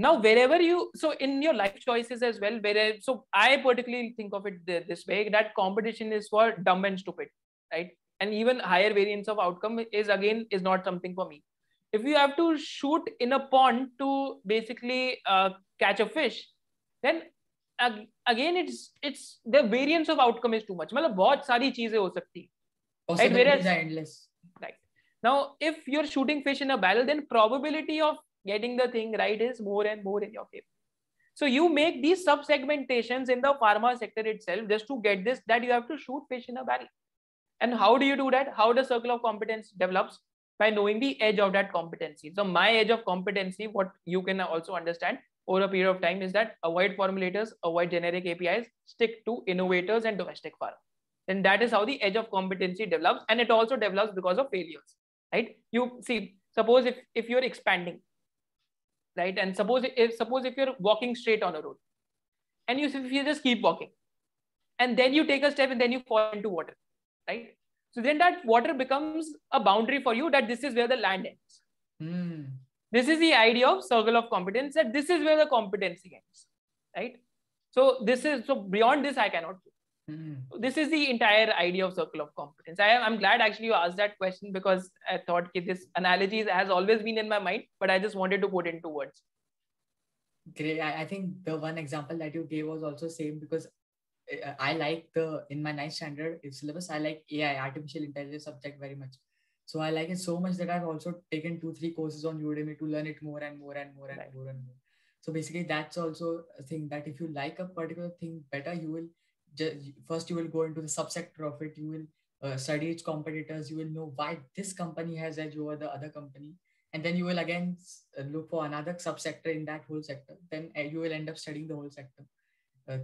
now, wherever you so in your life choices as well. Where so I particularly think of it this way that competition is for dumb and stupid, right? And even higher variance of outcome is not something for me. If you have to shoot in a pond to basically catch a fish, then again it's the variance of outcome is too much. मतलब बहुत सारी चीजें हो सकती हैं. Possibilities are endless. Right. Now, if you're shooting fish in a barrel, then probability of getting the thing right is more and more in your favor. So you make these sub-segmentations in the pharma sector itself just to get this that you have to shoot fish in a barrel. And how do you do that? How the circle of competence develops? By knowing the edge of that competency. So my edge of competency, what you can also understand over a period of time is that avoid formulators, avoid generic APIs, stick to innovators and domestic pharma. Then that is how the edge of competency develops, and it also develops because of failures, right? You see, suppose if you're expanding, right, and suppose if you're walking straight on a road, and if you just keep walking, and then you take a step and then you fall into water, right? So then that water becomes a boundary for you that this is where the land ends. This is the idea of circle of competence that this is where the competency ends, right? So this is so beyond this I cannot do. This is the entire idea of circle of competence. I'm glad actually you asked that question because I thought this analogy has always been in my mind, but I just wanted to put into words. Great. I think the one example that you gave was also same because. I like in my 9th standard syllabus I like AI artificial intelligence subject very much so I like it so much that I've also taken 2-3 courses on Udemy to learn it more and more and more and right. more and more so basically that's also a thing that if you like a particular thing better you will first you will go into the subsector of it you will study its competitors you will know why this company has edge over the other company and then you will again look for another subsector in that whole sector then you will end up studying the whole sector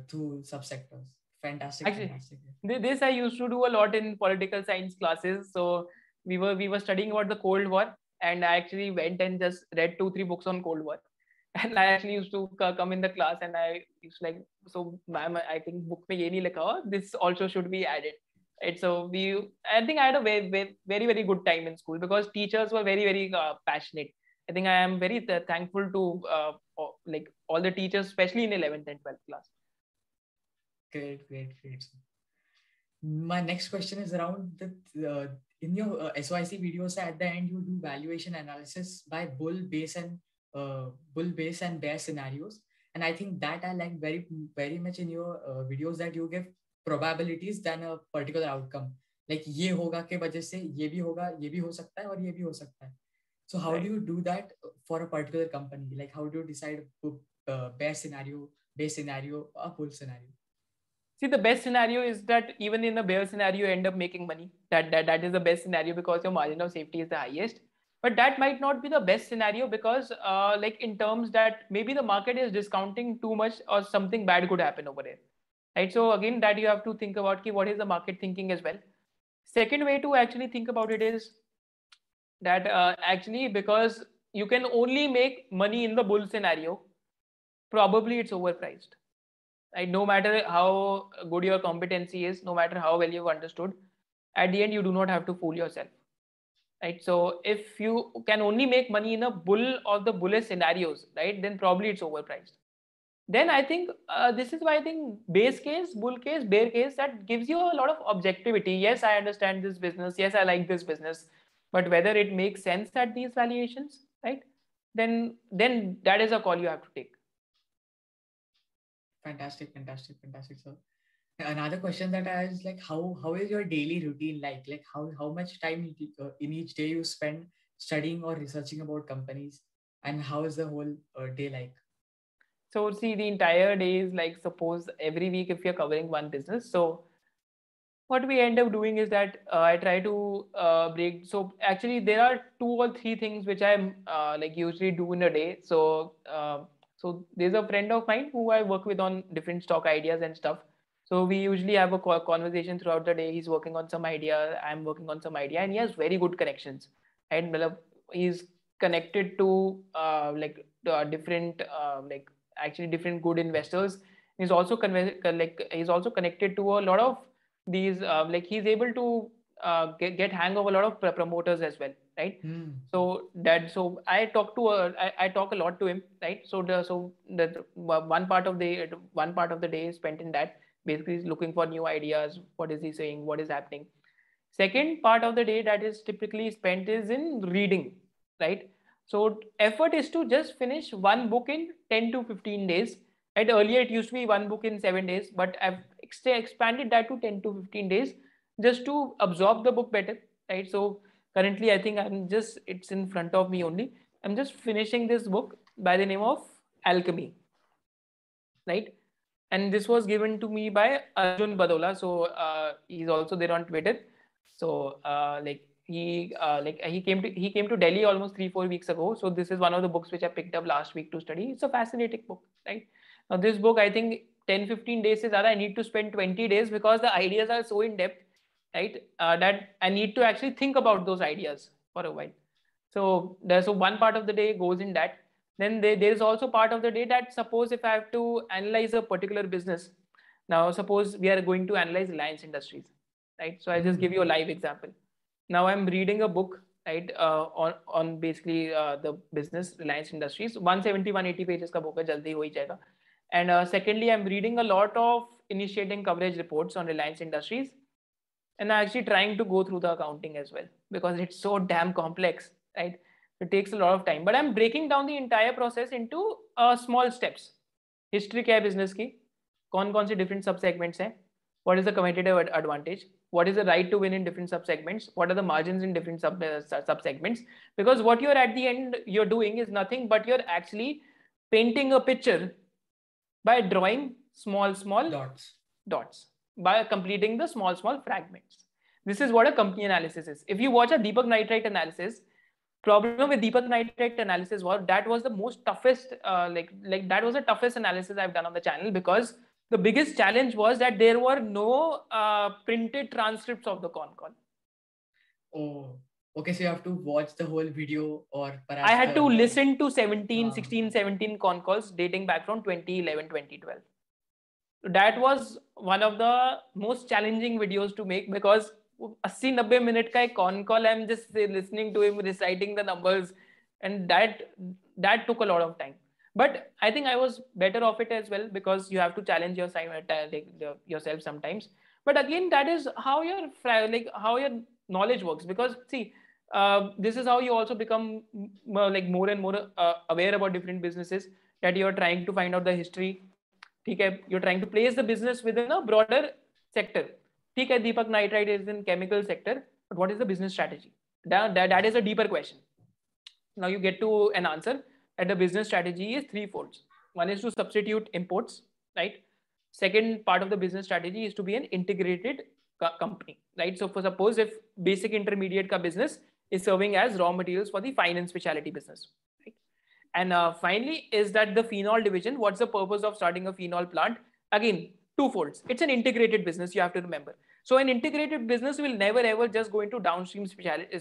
two subsectors. Fantastic. Actually, fantastic. This I used to do a lot in political science classes. So we were studying about the Cold War, and I actually went and just read 2-3 books on Cold War. And I actually used to come in the class, and I used to like, so ma'am, I think book mein ye nahi likha hua. This also should be added. And so I think I had a very good time in school because teachers were very passionate. I think I am very thankful to like all the teachers, especially in 11th and 12th class. Great. My next question is around the in your SYC videos at the end you do valuation analysis by bull, base and bear scenarios and I think that I like very much in your videos that you give probabilities than a particular outcome. Like ये होगा के वजह से ये भी होगा, ये भी हो सकता है और ये भी हो सकता है. So how do you do that for a particular company? Like how do you decide best scenario, a full scenario? See, the best scenario is that even in a bear scenario, you end up making money. That is the best scenario because your margin of safety is the highest. But that might not be the best scenario because like in terms that maybe the market is discounting too much or something bad could happen over there. Right. So again, that you have to think about ki what is the market thinking as well. Second way to actually think about it is that actually because you can only make money in the bull scenario, probably it's overpriced. Right? No matter how good your competency is, no matter how well you've understood, at the end, you do not have to fool yourself. Right? So if you can only make money in a bull or the bullish scenarios, right, then probably it's overpriced. Then I think this is why I think base case, bull case, bear case, that gives you a lot of objectivity. Yes, I understand this business. Yes, I like this business. But whether it makes sense at these valuations, right, then that is a call you have to take. Fantastic, sir. Another question that I asked, like, how is your daily routine like? Like, how much time in each day you spend studying or researching about companies, and how is the whole day like? So see, the entire day is like, suppose every week if you're covering one business. So what we end up doing is that I try to break. So actually there are 2 or 3 things which I like usually do in a day. So there's a friend of mine who I work with on different stock ideas and stuff. So we usually have a conversation throughout the day. He's working on some idea, I'm working on some idea, and he has very good connections. And he's connected to different actually different good investors. He's also connected to a lot of these he's able to get hang of a lot of promoters as well, right? So that I talk a lot to him, right? So one part of the day is spent in that, basically looking for new ideas. What is he saying? What is happening? Second part of the day that is typically spent is in reading, right? So effort is to just finish one book in 10 to 15 days. And earlier it used to be one book in 7 days, but I've expanded that to 10 to 15 days just to absorb the book better, right? So currently I think it's in front of me only. I'm just finishing this book by the name of Alchemy, right? And this was given to me by Arjun Badola. So he's also there on Twitter. So he came to Delhi almost 3-4 weeks ago. So this is one of the books which I picked up last week to study. It's a fascinating book, right? Now this book, I think 10-15 days is that I need to spend 20 days because the ideas are so in depth, right? That I need to actually think about those ideas for a while. So there's one part of the day goes in that. Then there's also part of the day that suppose if I have to analyze a particular business. Now suppose we are going to analyze Reliance Industries, right? So I just give you a live example. Now I'm reading a book, right, on basically the business Reliance Industries. 170-180 pages ka book hai, jaldi ho hi jayega. And secondly, I'm reading a lot of initiating coverage reports on Reliance Industries, and I'm actually trying to go through the accounting as well because it's so damn complex, right? It takes a lot of time. But I'm breaking down the entire process into small steps. History kya hai business ki? Kaun se different subsegments hai? What is the competitive advantage? What is the right to win in different subsegments? What are the margins in different subsegments? Because what you're at the end you're doing is nothing but you're actually painting a picture by drawing small dots, by completing the small fragments. This is what a company analysis is. If you watch a Deepak Nitrite analysis, problem with Deepak Nitrite analysis was that was the most toughest, that was the toughest analysis I've done on the channel because the biggest challenge was that there were no printed transcripts of the con call. Oh, okay. So you have to watch the whole video or perhaps I had to listen to 16, 17 con calls dating back from 2011, 2012. That was one of the most challenging videos to make because 80-90 minute ka con call, I'm just listening to him reciting the numbers, and that took a lot of time. But I think I was better off it as well because you have to challenge yourself sometimes. But again, that is how your knowledge works. Because see, this is how you also become more and more aware about different businesses, that you are trying to find out the history. You're trying to place the business within a broader sector. ठीक है, Deepak Nitrite is in chemical sector, but what is the business strategy? That is a deeper question. Now you get to an answer that the business strategy is threefold. One is to substitute imports, right? Second part of the business strategy is to be an integrated company, right? So for suppose if basic intermediate ka business is serving as raw materials for the fine and specialty business, right? And finally is that the phenol division, what's the purpose of starting a phenol plant? Again, twofolds. It's an integrated business, you have to remember. So an integrated business will never ever just go into downstream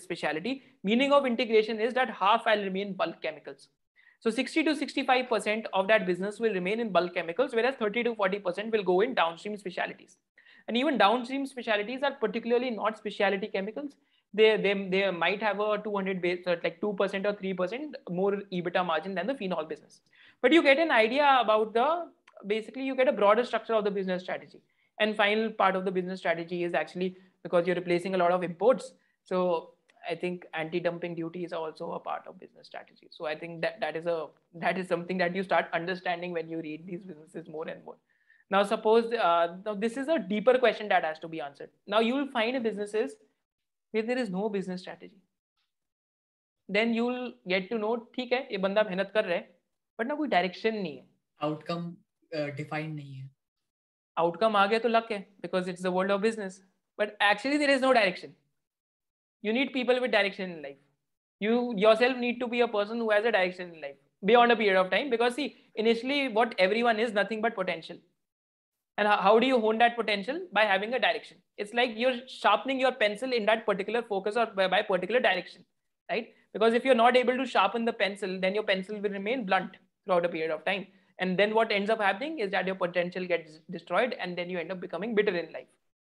specialty. Meaning of integration is that half I'll remain bulk chemicals. So 60 to 65% of that business will remain in bulk chemicals, whereas 30 to 40% will go in downstream specialties. And even downstream specialties are particularly not specialty chemicals. They might have a 2% or 3% more EBITDA margin than the phenol business. But you get an idea about the, basically you get a broader structure of the business strategy. And final part of the business strategy is actually because you're replacing a lot of imports. So I think anti-dumping duty is also a part of business strategy. So I think that is something that you start understanding when you read these businesses more and more. Now suppose this is a deeper question that has to be answered. Now you will find businesses where there is no business strategy. Then you will get to know, ठीक है, ये बंदा मेहनत कर रहा है, but ना कोई direction नहीं है. Outcome defined नहीं है. Outcome आ गया तो luck है, because it's the world of business. But actually there is no direction. You need people with direction in life. You yourself need to be a person who has a direction in life beyond a period of time. Because see, initially what everyone is nothing but potential. And how do you hone that potential? By having a direction. It's like you're sharpening your pencil in that particular focus or by particular direction, right? Because if you're not able to sharpen the pencil, then your pencil will remain blunt throughout a period of time. And then what ends up happening is that your potential gets destroyed and then you end up becoming bitter in life.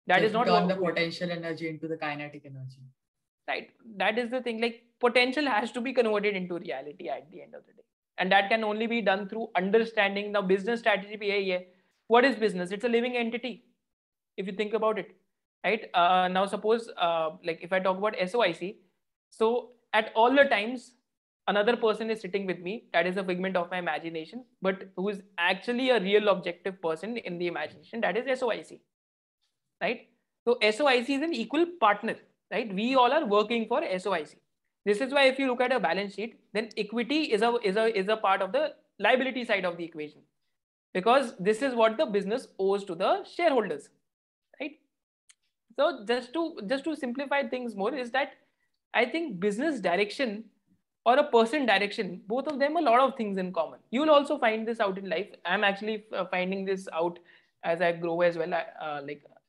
That is not turn the potential energy into the kinetic energy. Right. That is the thing, like potential has to be converted into reality at the end of the day. And that can only be done through understanding. Now business strategy bhi hai, what is business? It's a living entity. If you think about it, right? Now suppose like if I talk about SOIC, so at all the times, another person is sitting with me. That is a figment of my imagination, but who is actually a real objective person in the imagination. That is SOIC, right? So SOIC is an equal partner, right? We all are working for SOIC. This is why if you look at a balance sheet, then equity is a part of the liability side of the equation. Because this is what the business owes to the shareholders, right? So just to simplify things more is that I think business direction or a person direction, both of them a lot of things in common. You will also find this out in life. I'm actually finding this out as I grow as well.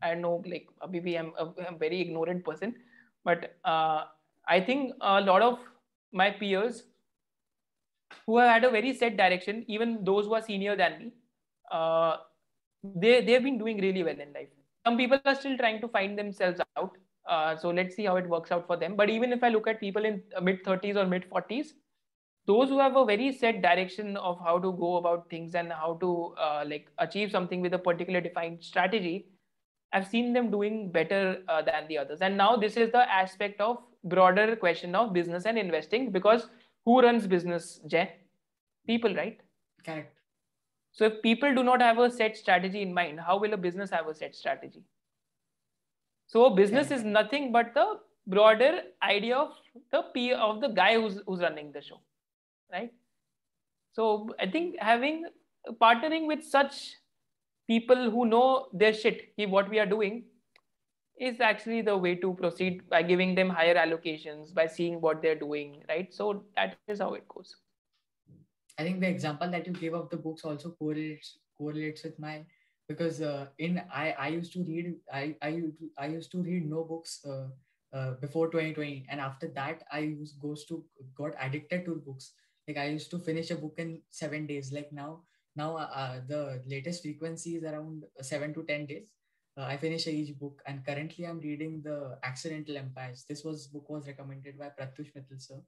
I know, like maybe I'm a very ignorant person, but I think a lot of my peers who have had a very set direction, even those who are senior than me, they've been doing really well in life. Some people are still trying to find themselves out. So let's see how it works out for them. But even if I look at people in mid 30s or mid 40s, those who have a very set direction of how to go about things and how to like achieve something with a particular defined strategy, I've seen them doing better than the others. And now this is the aspect of broader question of business and investing, because who runs business, Jay? People, right? Correct. So if people do not have a set strategy in mind, how will a business have a set strategy? So business is nothing but the broader idea of the peer of the guy who's running the show, right? So I think having partnering with such people who know their shit, what we are doing, is actually the way to proceed, by giving them higher allocations, by seeing what they're doing, right? So that is how it goes. I think the example that you gave of the books also correlates with mine, because I used to read no books before 2020, and after that I got addicted to books. Like I used to finish a book in 7 days. Like now the latest frequency is around 7 to 10 days. I finish each book, and currently I'm reading The Accidental Empires. This book was recommended by Pratush Mittal sir.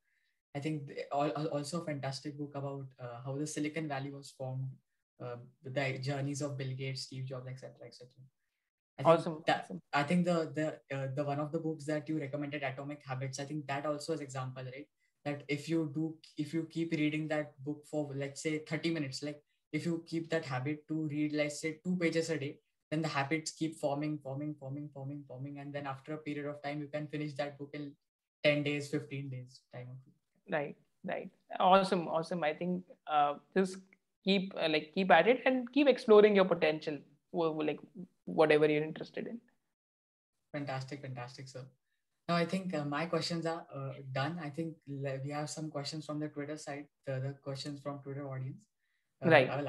I think also a fantastic book about how the Silicon Valley was formed, the journeys of Bill Gates, Steve Jobs, etc. Awesome. I think the one of the books that you recommended, Atomic Habits, I think that also is example, right? That if you keep reading that book for, let's say, 30 minutes, like if you keep that habit to read, let's say, 2 pages a day, then the habits keep forming, and then after a period of time, you can finish that book in 10 days, 15 days time. Right. Awesome. I think just keep at it and keep exploring your potential, like whatever you're interested in. Fantastic, sir. Now, I think my questions are done. I think we have some questions from the Twitter side, the questions from Twitter audience. Right. I will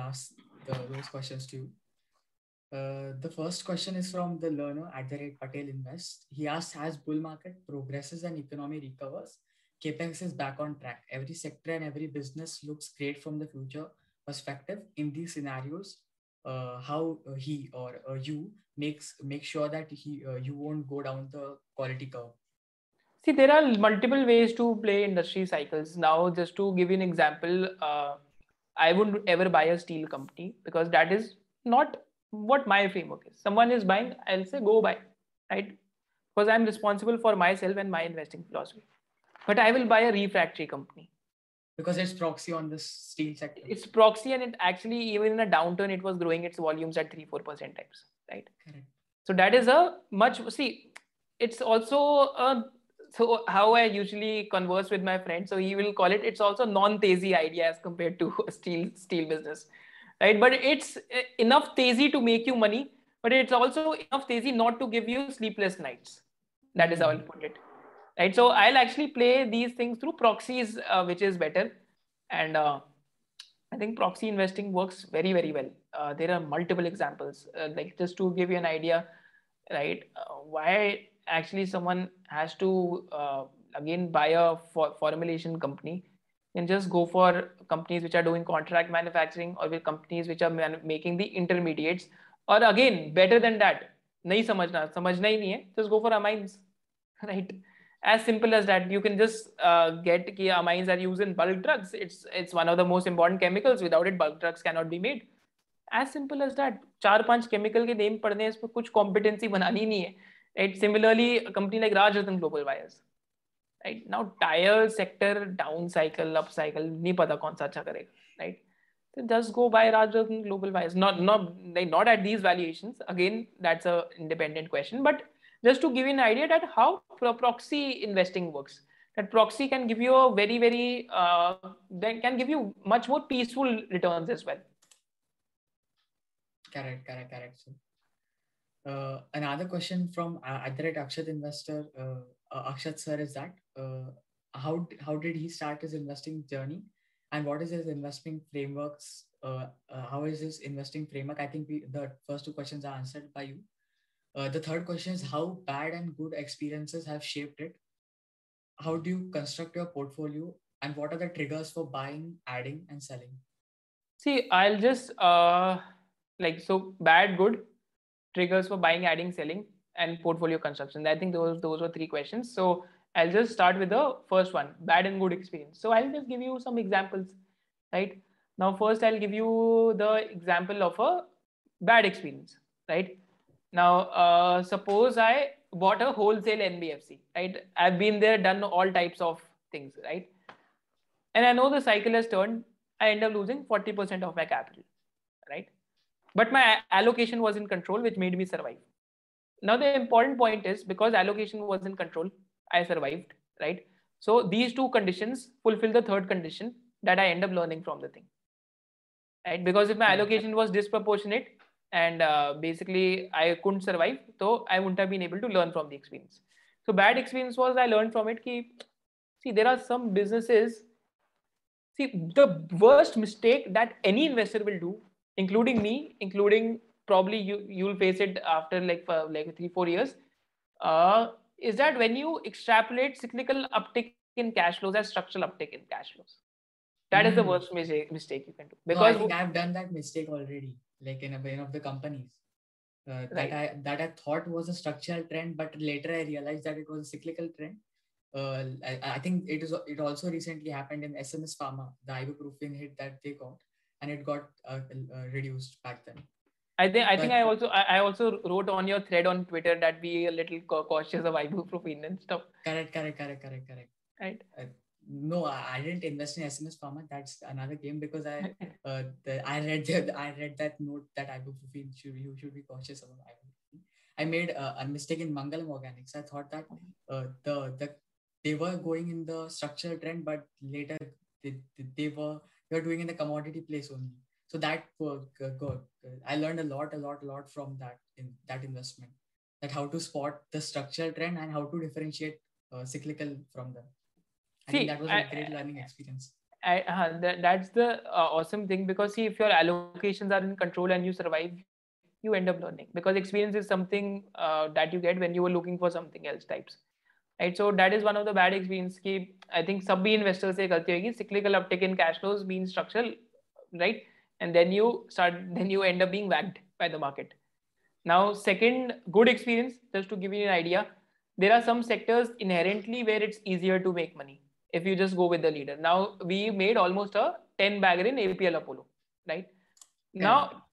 ask those questions to you. The first question is from the learner @Patel Invest. He asks, as bull market progresses and economy recovers, CapEx is back on track. Every sector and every business looks great from the future perspective. In these scenarios, how he or you make sure that you won't go down the quality curve? See, there are multiple ways to play industry cycles. Now, just to give you an example, I wouldn't ever buy a steel company because that is not what my framework is. Someone is buying, I'll say go buy, right? Because I'm responsible for myself and my investing philosophy. But I will buy a refractory company because it's proxy on the steel sector. It's proxy, and it actually, even in a downturn, it was growing its volumes at 3-4% times, right? Correct. So that is a much, see, it's also so how I usually converse with my friend. So he will call it, it's also non-tezi idea as compared to a steel business, right? But it's enough tezi to make you money, but it's also enough tezi not to give you sleepless nights. That is how I'll put it. Right. So I'll actually play these things through proxies, which is better. And I think proxy investing works very, very well. There are multiple examples, like just to give you an idea, right? Why actually someone has to, again, buy a formulation company and just go for companies which are doing contract manufacturing or with companies which are making the intermediates. Or again, better than that, nahi samajhna hi nahi hai, just go for amines, right? As simple as that. You can just get amines are used in bulk drugs. It's one of the most important chemicals. Without it, bulk drugs cannot be made. As simple as that. 4-5 chemical ke name padne isme kuch competency banani nahi hai. Right? Similarly, a company like Rajasthan Global Wires. Right? Now tire sector down cycle, up cycle, nahi pata kaun sa acha karega. Right? So just go buy Rajasthan Global Wires. Not at these valuations. Again, that's a independent question, but just to give you an idea that how proxy investing works, that proxy can give you a very, very, can give you much more peaceful returns as well. Correct. Another question from Akshat Investor, Akshat sir, is that how did he start his investing journey and what is his investing frameworks? How is his investing framework? I think the first two questions are answered by you. The third question is how bad and good experiences have shaped it. How do you construct your portfolio and what are the triggers for buying, adding and selling? See, I'll just so bad, good, triggers for buying, adding, selling and portfolio construction. I think those were three questions. So I'll just start with the first one, bad and good experience. So I'll just give you some examples, right? Now, first, I'll give you the example of a bad experience, right? Now, suppose I bought a wholesale NBFC, right? I've been there, done all types of things, right? And I know the cycle has turned. I end up losing 40% of my capital, right? But my allocation was in control, which made me survive. Now, the important point is because allocation was in control, I survived, right? So these two conditions fulfill the third condition that I end up learning from the thing, right? Because if my allocation was disproportionate, and basically I couldn't survive, so I wouldn't have been able to learn from the experience. So bad experience was, I learned from it ki, see, there are some businesses, the worst mistake that any investor will do, including me, including probably you'll face it after like 3-4 years, is that when you extrapolate cyclical uptick in cash flows as structural uptick in cash flows. That is the worst mistake you can do. Because no, I think I've done that mistake already. Like in one of the companies that I thought was a structural trend, but later I realized that it was a cyclical trend. I think it also recently happened in SMS Pharma, the ibuprofen hit that they got, and it got reduced back then. I also wrote on your thread on Twitter that be a little cautious of ibuprofen and stuff. Correct. Right. No, I didn't invest in SMS Pharma. That's another game because I read that note that ibuprofen you should be cautious about ibuprofen. I made a mistake in Mangalam Organics. I thought that they were going in the structural trend, but later they were doing in the commodity place only. So that I learned a lot from that in that investment, that how to spot the structural trend and how to differentiate cyclical from them. I think that was a great learning experience. That's the awesome thing, because see, if your allocations are in control and you survive, you end up learning, because experience is something that you get when you were looking for something else types, right? So that is one of the bad experience ki I think sabhi investors se galti hogi, cyclical uptick in cash flows means structural, right? And then you end up being whacked by the market. Now, second good experience, just to give you an idea, there are some sectors inherently where it's easier to make money if you just go with the leader. Now, we made almost a 10-bagger in APL Apollo, right? Yeah. Now,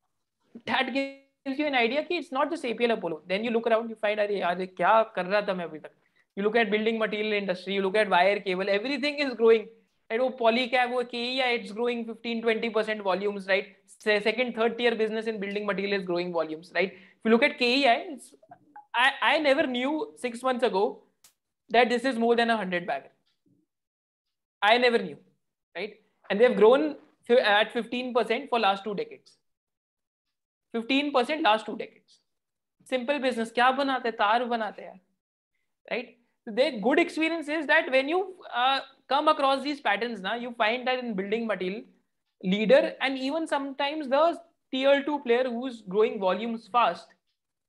that gives you an idea ki it's not just APL Apollo. Then you look around, you find, kya kar raha tha main abhi tak? You look at building material industry, you look at wire, cable, everything is growing. And oh, Polycab, oh, KEI, it's growing 15-20% volumes, right? Second, third tier business in building material is growing volumes, right? If you look at KEI, it's, I never knew 6 months ago that this is more than 100-bagger. I never knew, right? And they've grown at 15% for last 2 decades. 15% last 2 decades. Simple business. Kya banate hai? Taar banate hai, right? The good experience is that when you come across these patterns, na, you find that in building material, leader and even sometimes the tier 2 player who's growing volumes fast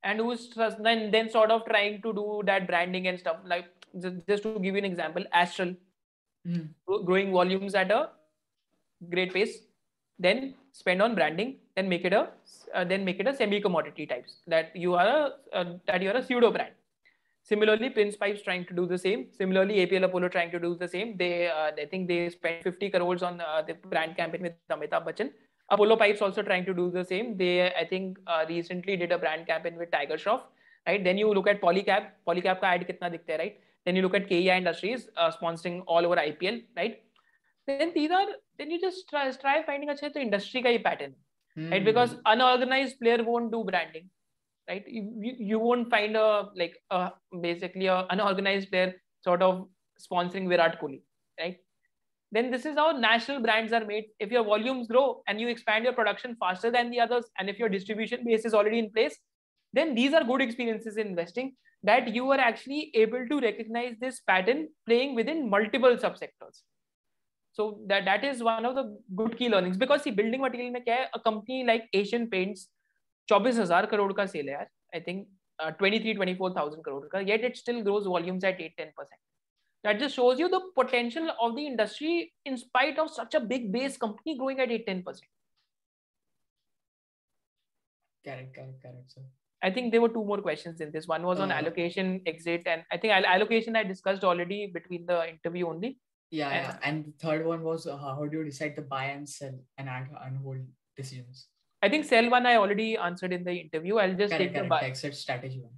and who's then sort of trying to do that branding and stuff. Like just to give you an example, Astral growing volumes at a great pace, then spend on branding, then make it a semi commodity types that you are a pseudo brand. Similarly, Prince Pipes trying to do the same. Similarly, APL Apollo trying to do the same. They think they spent 50 crores on the brand campaign with Amitabh Bachchan. Apollo Pipes also trying to do the same. They, I think, recently did a brand campaign with Tiger Shroff, right? Then you look at Polycab. Polycab ka ad kitna dikhte hai, right? Then you look at KEI Industries sponsoring all over IPL, right? Then these are, then you just try finding a industry ka hi pattern, right? Because unorganized player won't do branding. Right, you won't find basically unorganized player sort of sponsoring Virat Kohli, right? Then this is how national brands are made. If your volumes grow and you expand your production faster than the others, and if your distribution base is already in place, then these are good experiences in investing, that you are actually able to recognize this pattern playing within multiple subsectors. So that is one of the good key learnings, because see, building material mein kya hai, a company like Asian Paints, 24,000 crore ka sale hai, I think 24,000 crore ka, yet it still grows volumes at 8-10%. That just shows you the potential of the industry in spite of such a big base company growing at 8-10%. Correct, sir. I think there were 2 more questions in this. One was on allocation, exit, and I think allocation I discussed already between the interview only. Yeah, and the third one was how do you decide to buy and sell and hold decisions? I think sell one I already answered in the interview. I'll just take the exit strategy one.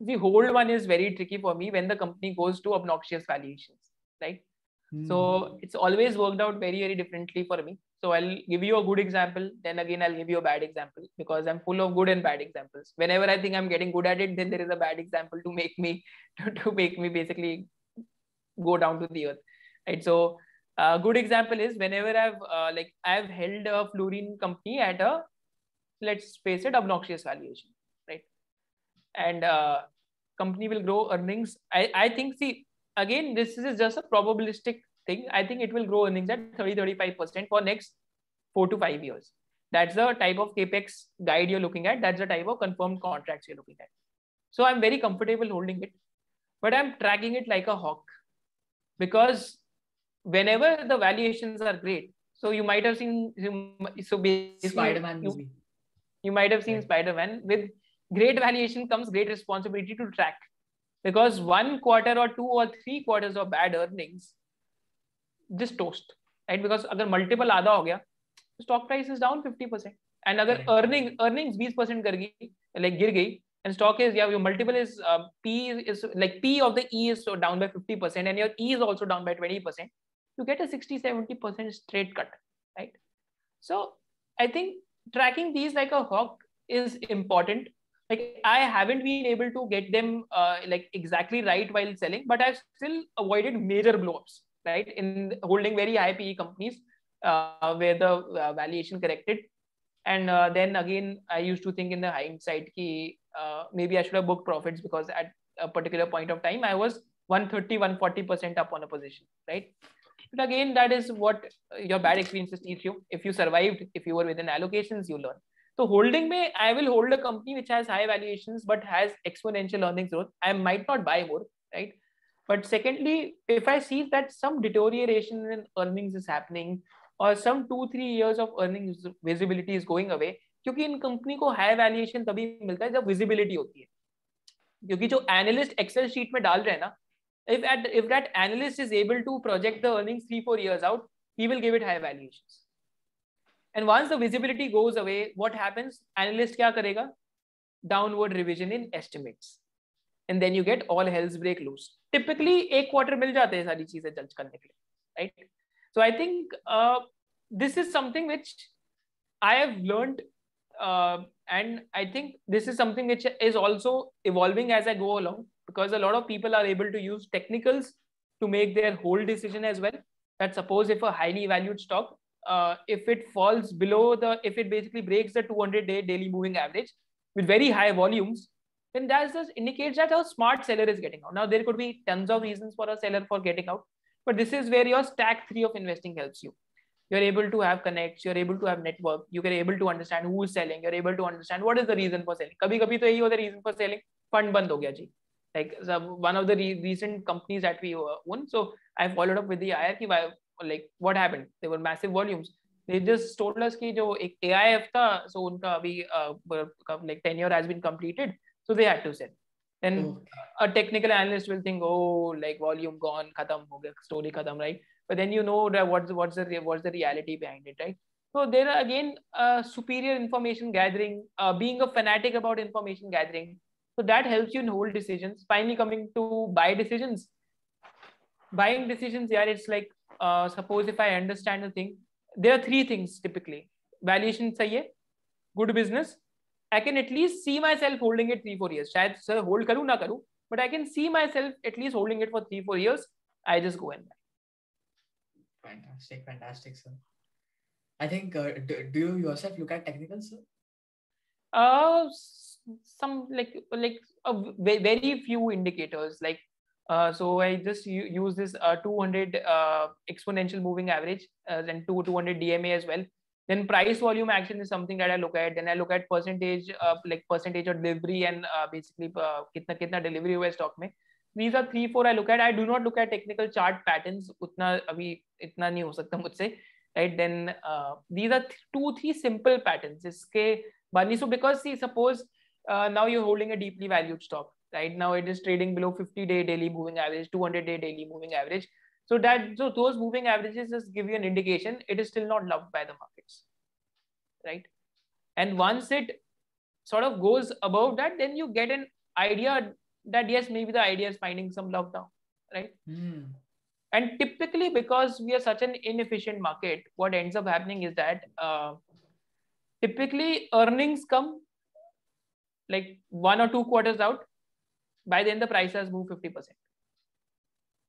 The hold one is very tricky for me when the company goes to obnoxious valuations, right? So it's always worked out very, very differently for me. So I'll give you a good example. Then again, I'll give you a bad example, because I'm full of good and bad examples. Whenever I think I'm getting good at it, then there is a bad example to make me basically go down to the earth, right? So a good example is whenever I've held a fluorine company at a, let's face it, obnoxious valuation, right? And company will grow earnings. I think, see, again, this is just a probabilistic thing. I think it will grow earnings at 30-35% for next 4 to 5 years. That's the type of CapEx guide you're looking at. That's the type of confirmed contracts you're looking at. So I'm very comfortable holding it, but I'm tracking it like a hawk, because whenever the valuations are great, so you might have seen, so basically Spider-Man movie. You might have seen, yeah, Spider-Man. With great valuation comes great responsibility to track, because 1 quarter or 2 or 3 quarters of bad earnings just toast, right? Because agar multiple aadha ho gaya, stock price is down 50%, and agar earnings 20% gir gayi, and stock is, yeah, your multiple is P of the E is so down by 50%, and your E is also down by 20%. you get a 60-70% straight cut, right? So I think tracking these like a hawk is important. Like I haven't been able to get them like exactly right while selling, but I've still avoided major blowups, right? In holding very high PE companies where the valuation corrected. And then again, I used to think in the hindsight ki, maybe I should have booked profits because at a particular point of time, I was 130-140% up on a position, right? But again, that is what your bad experiences teach you. If you survived, if you were within allocations, you learn. So holding mein, I will hold a company which has high valuations, but has exponential earnings growth. I might not buy more, right? But secondly, if I see that some deterioration in earnings is happening or some 2-3 years of earnings visibility is going away, क्योंकि इन company को high valuation तभी मिलता है जब visibility होती है, क्योंकि जो analyst Excel sheet में डाल रहे हैं ना, if that analyst is able to project the earnings 3-4 years out, he will give it high valuations. And once the visibility goes away, what happens? Analyst क्या करेगा? Downward revision in estimates. And then you get all hells break loose. Typically एक quarter मिल जाते हैं सारी चीजें judge करने के लिए, right? So I think this is something which I have learned, and I think this is something which is also evolving as I go along, because a lot of people are able to use technicals to make their whole decision as well. That suppose if a highly valued stock, if it falls below the, if it basically breaks the 200-day daily moving average with very high volumes, then that just indicates that a smart seller is getting out. Now there could be tons of reasons for a seller for getting out, but this is where your stack 3 of investing helps you. You're able to have connects, you're able to have network, you are able to understand who's selling, you're able to understand what is the reason for selling. Kabhi-kabhi to yehi ho the reason for selling, fund band ho gaya ji. Like so one of the recent companies that we own. So I followed up with the IR ki like what happened? There were massive volumes. They just told us ki jo ek AIF tha, so unka abhi like tenure has been completed. So they had to sell. Then a technical analyst will think, oh, like volume gone, khatam ho gaya, story khatam, right? But then you know that what's the reality behind it, right? So there are again superior information gathering, being a fanatic about information gathering. So that helps you in whole decisions. Finally, coming to buy decisions. Buying decisions, yeah, it's like suppose if I understand a thing, there are 3 things typically. Valuation sahi hai, good business. I can at least see myself holding it 3-4 years. Shayad sir hold karu na karu, but I can see myself at least holding it for 3-4 years. I just go and buy. Fantastic, fantastic, sir. I think, do you yourself look at technicals, sir? Some like very few indicators. Like, so I just use this 200 exponential moving average, then 200 DMA as well. Then price volume action is something that I look at. Then I look at percentage, like percentage of delivery and basically kitna delivery हुआ stock में. These are 3-4 I look at. I do not look at technical chart patterns. उतना अभी इतना नहीं हो सकता मुझसे, right? Then these are 2-3 simple patterns. इसके बानी so because see suppose now you're holding a deeply valued stock, right? Now it is trading below 50-day daily moving average, 200-day daily moving average. So that so those moving averages just give you an indication it is still not loved by the markets, right? And once it sort of goes above that, then you get an idea that yes, maybe the idea is finding some love now, right? And typically because we are such an inefficient market, what ends up happening is that typically earnings come like 1 or 2 quarters out. By then the price has moved 50%.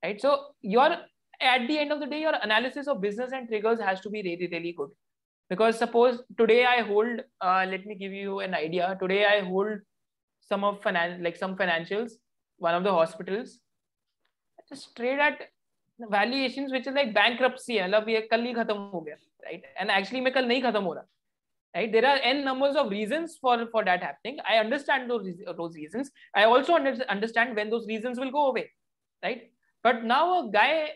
Right? So your at the end of the day, your analysis of business and triggers has to be really, really good. Because suppose today I hold, let me give you an idea. Today I hold some of some financials, one of the hospitals. Just trade at valuations which is like bankruptcy. Right? And actually मैं कल नहीं खत्म हो रहा. Right? There are n numbers of reasons for that happening. I understand those reasons. I also understand when those reasons will go away. Right? But now a guy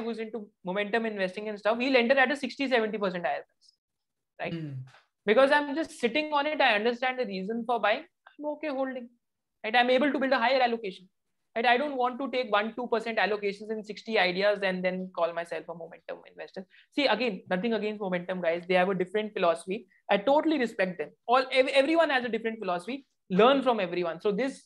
who's into momentum investing and stuff, he'll enter at a 60-70% higher price, right? Because I'm just sitting on it. I understand the reason for buying. I'm okay holding, right? I'm able to build a higher allocation, right? I don't want to take 1-2% allocations in 60 ideas and then call myself a momentum investor. See, again, nothing against momentum guys. They have a different philosophy. I totally respect them. Everyone has a different philosophy. Learn from everyone. So these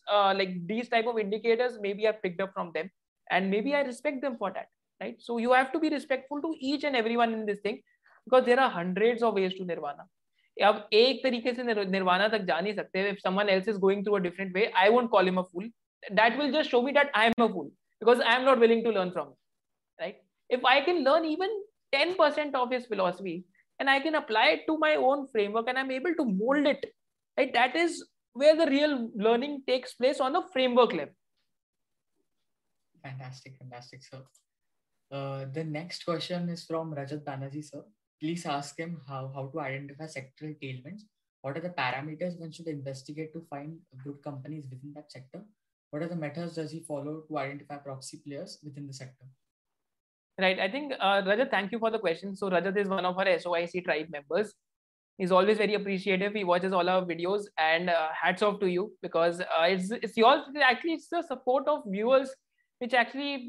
type of indicators, maybe I picked up from them and maybe I respect them for that. right? So you have to be respectful to each and everyone in this thing, because there are hundreds of ways to nirvana. अब एक तरीके से nirvana तक जा नहीं सकते. If someone else is going through a different way, I won't call him a fool. That will just show me that I am a fool, because I am not willing to learn from him, right? If I can learn even 10% of his philosophy and I can apply it to my own framework and I'm able to mold it, right? That is where the real learning takes place, on a framework level. Fantastic, fantastic, sir. The next question is from Rajat Banerjee, sir. Please ask him how to identify sectoral tailwinds. What are the parameters one should investigate to find good companies within that sector? What are the methods does he follow to identify proxy players within the sector? Right. I think, Rajat, thank you for the question. So Rajat is one of our SOIC tribe members. He's always very appreciative. He watches all our videos, and hats off to you, because it's your, actually it's the support of viewers which actually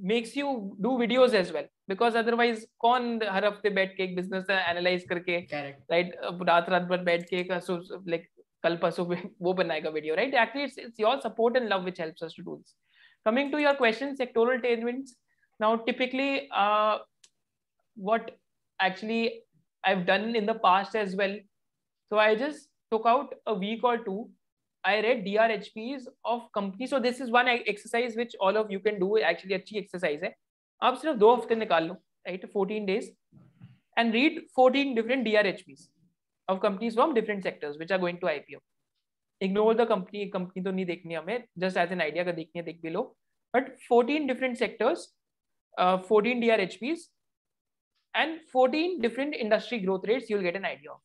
makes you do videos as well, because otherwise kaun har hafte baith ke ek business analyze karke, correct, right, raat bhar baith ke so like kal parso wo banayega video, right? Actually it's your support and love which helps us to do this. Coming to your question, sectoral tailwinds. Now typically what actually I've done in the past as well, so I just took out a week or two, I read DRHPs of companies. So this is one exercise which all of you can do, actually अच्छी exercise है. आप सिर्फ 2 हफ्ते निकाल लो, right, 14 days, and read 14 different DRHPs of companies from different sectors which are going to IPO. Ignore the company तो नहीं देखनी हमें, just as an idea का देखनी है, देख भी लो, but 14 different sectors, 14 DRHPs and 14 different industry growth rates, you'll get an idea of.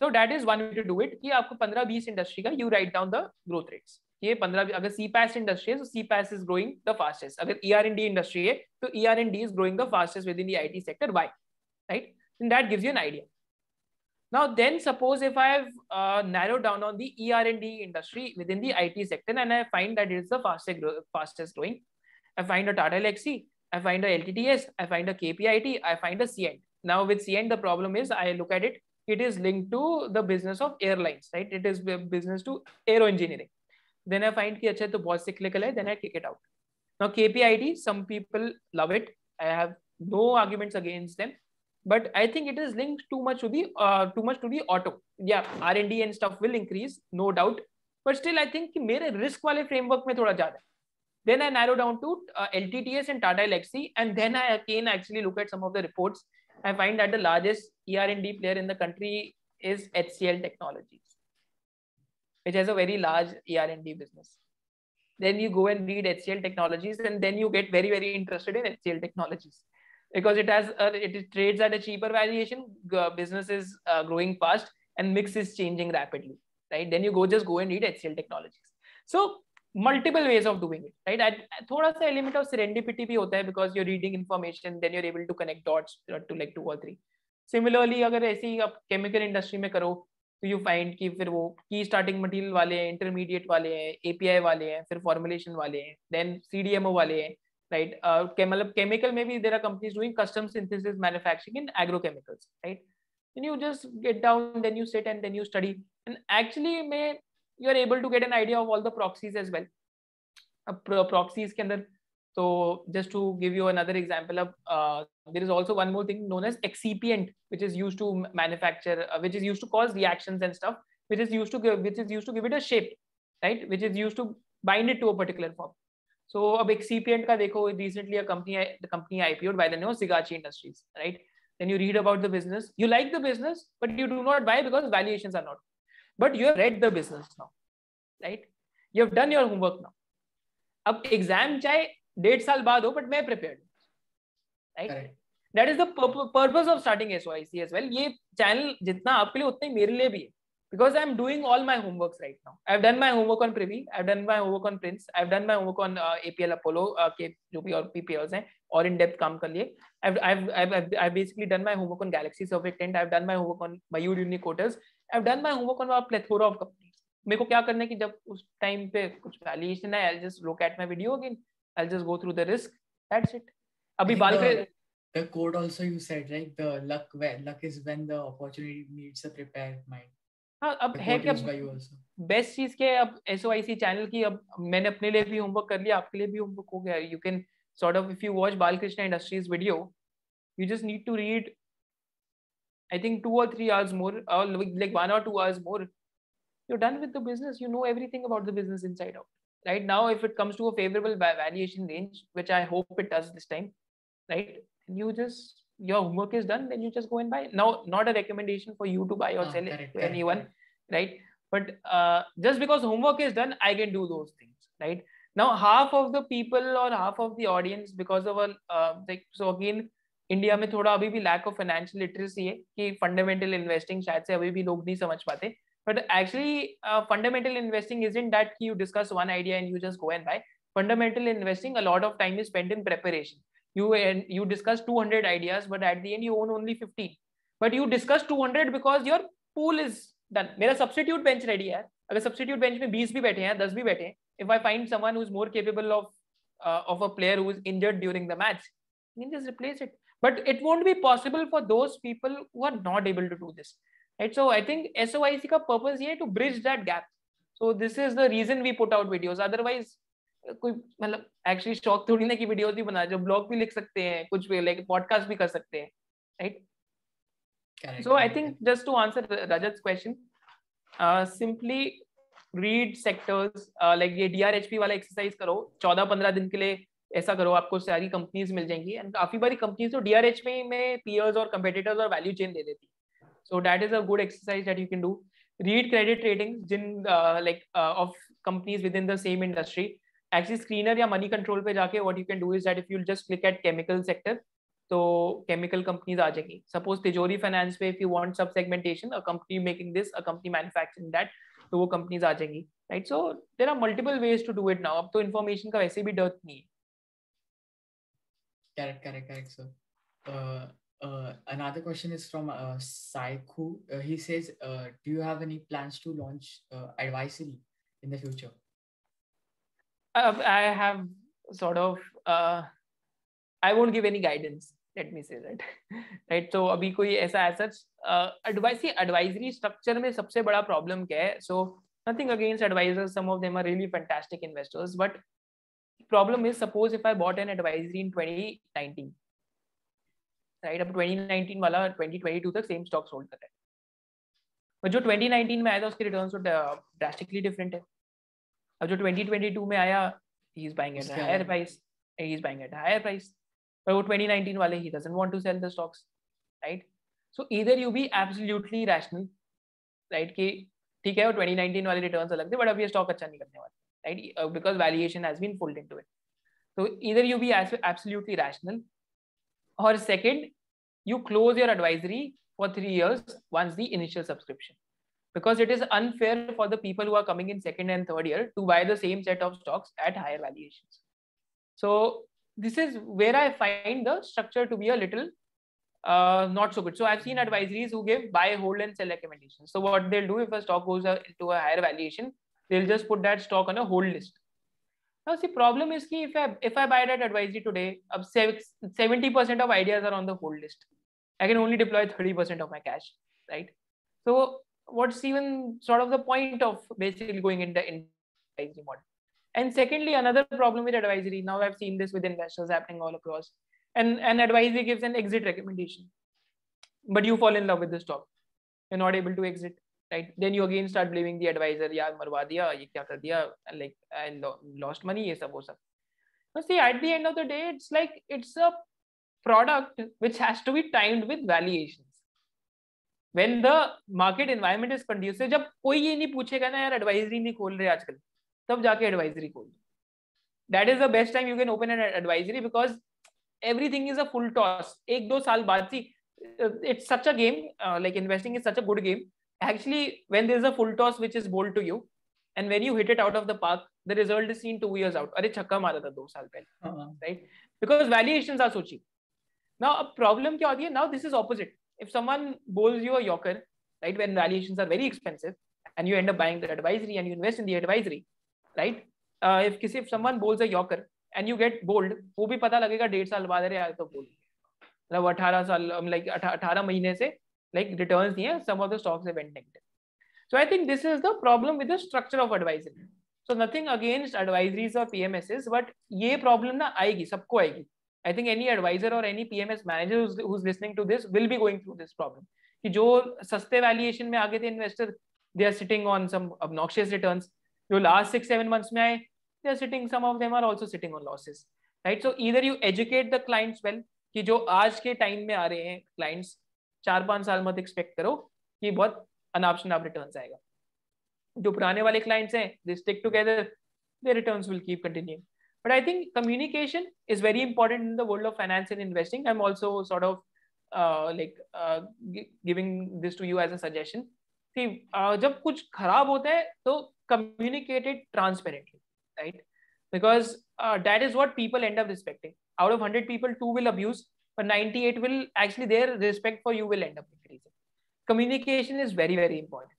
So that is one way to do it. कि आपको 15-20 industry का you write down the growth rates. ये 15 अगर CPAS industry है तो CPAS is growing the fastest. अगर ER&D industry है तो ER&D is growing the fastest within the IT sector. Why? Right? And that gives you an idea. Now then, suppose if I have narrowed down on the ER&D industry within the IT sector and I find that it is the fastest growing, I find a Tata Elxsi, I find a LTTS, I find a KPIT, I find a CN. Now with CN the problem is I look at it. It is linked to the business of airlines, right? It is business to aero engineering. Then I find कि अच्छा तो बहुत cyclical है, then I kick it out. Now KPIT, some people love it. I have no arguments against them, but I think it is linked too much to the auto. Yeah, R&D and stuff will increase, no doubt. But still I think कि मेरे risk वाले framework में थोड़ा ज़्यादा. Then I narrow down to LTTS and Tata Elxsi, and then I again actually look at some of the reports. I find that the largest ER&D player in the country is HCL Technologies, which has a very large ER&D business. Then you go and read HCL Technologies, and then you get very, very interested in HCL Technologies, because it has it trades at a cheaper valuation, business is growing fast, and mix is changing rapidly. Right? Then you just go and read HCL Technologies. So multiple ways of doing it, right? Thoda sa element of serendipity bhi hota hai, because you're reading information, then you're able to connect dots to like 2 or 3. Similarly, अगर ऐसी आप chemical industry में करो, तो you find कि फिर वो key starting material वाले हैं, intermediate वाले हैं, API वाले हैं, फिर formulation वाले हैं, then CDMO वाले हैं, right? मतलब chemical में भी there are companies doing custom synthesis manufacturing in agrochemicals, right? Then you just get down, then you sit and then you study, and actually में you are able to get an idea of all the proxies as well. Proxies के अंदर, so just to give you another example, there is also one more thing known as excipient, which is used to manufacture, which is used to cause reactions and stuff, which is used to give it a shape, right? Which is used to bind it to a particular form. So अब excipient का देखो, recently the company IPO'd by the name of Gujarat Industries, right? Then you read about the business, you like the business, but you do not buy because valuations are not. But you have read the business now, right? You have done your homework now. अब exam चाहे 1.5 साल बाद हो, but मैं prepared, right? Correct. That is the purpose of starting SOIC as well. ये channel जितना आपके लिए उतना ही मेरे लिए भी है, because I am doing all my homeworks right now. I have done my homework on Privy, I have done my homework on Prince, I have done my homework on APL Apollo के जो भी और PPLs हैं, और in depth काम कर लिए. I've basically done my homework on Galaxy Surfactant. I have done my homework on Mayur Uniquoters. I've done my homework on a plethora of companies. मेरे को क्या करना है कि जब उस टाइम पे कुछ valuation है, I'll just look at my video again. I'll just go through the risk. That's it. अभी the code also you said, right? The luck is when the opportunity meets the prepared mind. हाँ, अब है कि best चीज के अब SOIC channel की, अब मैंने अपने लिए भी होमवर्क कर लिया, आपके लिए भी होमवर्क हो गया। You can sort of, if you watch Balkrishna Industries video, you just need to read, I think 2 or 3 hours more, or like 1 or 2 hours more. You're done with the business. You know everything about the business inside out. Right now, if it comes to a favorable valuation range, which I hope it does this time, right? You just, your homework is done. Then you just go and buy. Now, not a recommendation for you to buy or sell it to anyone, right? But just because homework is done, I can do those things, right? Now, half of the people or half of the audience, because of a like, so again, India में थोड़ा अभी भी lack of financial literacy है कि fundamental investing शायद से अभी भी लोग नहीं समझ पाते। But actually, fundamental investing isn't that you discuss one idea and you just go and buy. Fundamental investing, a lot of time is spent in preparation. You discuss 200 ideas, but at the end you own only 15. But you discuss 200 because your pool is done. मेरा substitute bench ready है। अगर substitute bench में 20 भी बैठे हैं, 10 भी बैठे हैं, if I find someone who's more capable of a player who is injured during the match, I can just replace it. But it won't be possible for those people who are not able to do this, right? So I think SOIC का purpose ये है to bridge that gap. So this is the reason we put out videos. Otherwise, कोई मतलब actually शौक थोड़ी ना कि videos भी बना, जो blog भी लिख सकते हैं, कुछ भी like podcast भी कर सकते हैं, right? Correct. So I think just to answer Rajat's question, simply read sectors, like ये DRHP वाला exercise करो, 14-15 दिन के लिए ऐसा करो, आपको सारी कंपनीज मिल जाएंगी। एंड काफी बारी कंपनीज तो DRHP में peers और competitors और value chain दे देती, so that is a good exercise that you can do. Read credit ratings Jin like of companies within the same industry. Actually screener या money control पे जाके what you can do is that if you just click at chemical sector, तो chemical companies आ जाएंगी। Suppose तिजोरी finance पे if you want sub segmentation, a company making this, a company manufacturing that, तो वो companies आ जाएंगी, right? So there are multiple ways to do it now. अब तो इन्फॉर्मेशन का वैसे भी डर्ट नहीं है। Correct correct correct sir. Another question is from Saikhu. He says, do you have any plans to launch advisory in the future? I have sort of, I won't give any guidance, let me say that. Right, so अभी कोई ऐसा assets advisory structure में सबसे बड़ा problem क्या है? So nothing against advisors, some of them are really fantastic investors, but problem is, suppose if I bought an advisory in 2019, right? अब 2019 वाला 2022 तक same stocks hold कर रहा है, पर जो 2019 में आया था उसके returns तो drastically different है। अब जो 2022 में आया, he is buying at a higher price, he is buying at a higher price. But वो 2019 वाले ही doesn't want to sell the stocks, right? So either you be absolutely rational, right? कि ठीक है वो 2019 वाले returns अलग थे, but अब ये stock अच्छा नहीं करने वाला, right? Because valuation has been pulled into it. So either you be absolutely rational, or second, you close your advisory for 3 years once the initial subscription, because it is unfair for the people who are coming in second and third year to buy the same set of stocks at higher valuations. So this is where I find the structure to be a little not so good. So I've seen advisories who give buy, hold, and sell recommendations. So what they'll do, if a stock goes into a higher valuation, they'll just put that stock on a hold list. Now, see, problem is ki if I buy that advisory today, ab 70% of ideas are on the hold list. I can only deploy 30% of my cash, right? So what's even sort of the point of basically going into advisory model? And secondly, another problem with advisory, now I've seen this with investors happening all across, and an advisory gives an exit recommendation, but you fall in love with the stock, you're not able to exit, right? Then you again start blaming the advisor, yaar marwa diya, ye kya kar diya, like I lost money, ye sab wo sab. So see, at the end of the day, it's like it's a product which has to be timed with valuations. When the market environment is conducive, jab koi ye nahi puchega na, yaar advisory nahi khol rahe aajkal, तब जाके advisory खोल। That is the best time you can open an advisory, because everything is a full toss. 1-2 साल बाद see, it's such a game, like investing is such a good game. Actually when there is a full toss which is bowled to you, and when you hit it out of the park, the result is seen 2 years out. अरे छक्का मारा था 2 साल पहले, right? Because valuations are so cheap. Now अब problem क्या होती है, now this is opposite. If someone bowls you a yorker, right, when valuations are very expensive, and you end up buying the advisory and you invest in the advisory, right? If someone bowls a yorker and you get bowled, वो भी पता लगेगा 1.5 साल बाद, अरे यार तो बोल, मतलब 18 साल, like 18 महीने से like returns नहीं है, some of the stocks have been negative. So I think this is the problem with the structure of advisory. So nothing against advisories or PMSs, but ये problem ना आएगी, सबको आएगी. I think any advisor or any PMS manager who's listening to this will be going through this problem. कि जो सस्ते valuation में आगे थे investor, they are sitting on some obnoxious returns. जो last 6-7 months में आए, they are sitting, some of them are also sitting on losses, right? So either you educate the clients well कि जो आज के time में आ रहे हैं clients, 4-5 साल मत expect करो कि बहुत अनाप शनाप रिटर्न्स आएगा. जो पुराने वाले क्लाइंट्स हैं, they stick together, their returns will keep continuing. But I think communication is very important in the world of finance and investing. I'm also sort of giving this to you as a suggestion. See, जब कुछ खराब होता है तो communicate it transparently, right? Because that is what people end up respecting. Out of 100 people, 2 will abuse, but 98 will actually their respect for you will end up increasing. Communication is very, very important,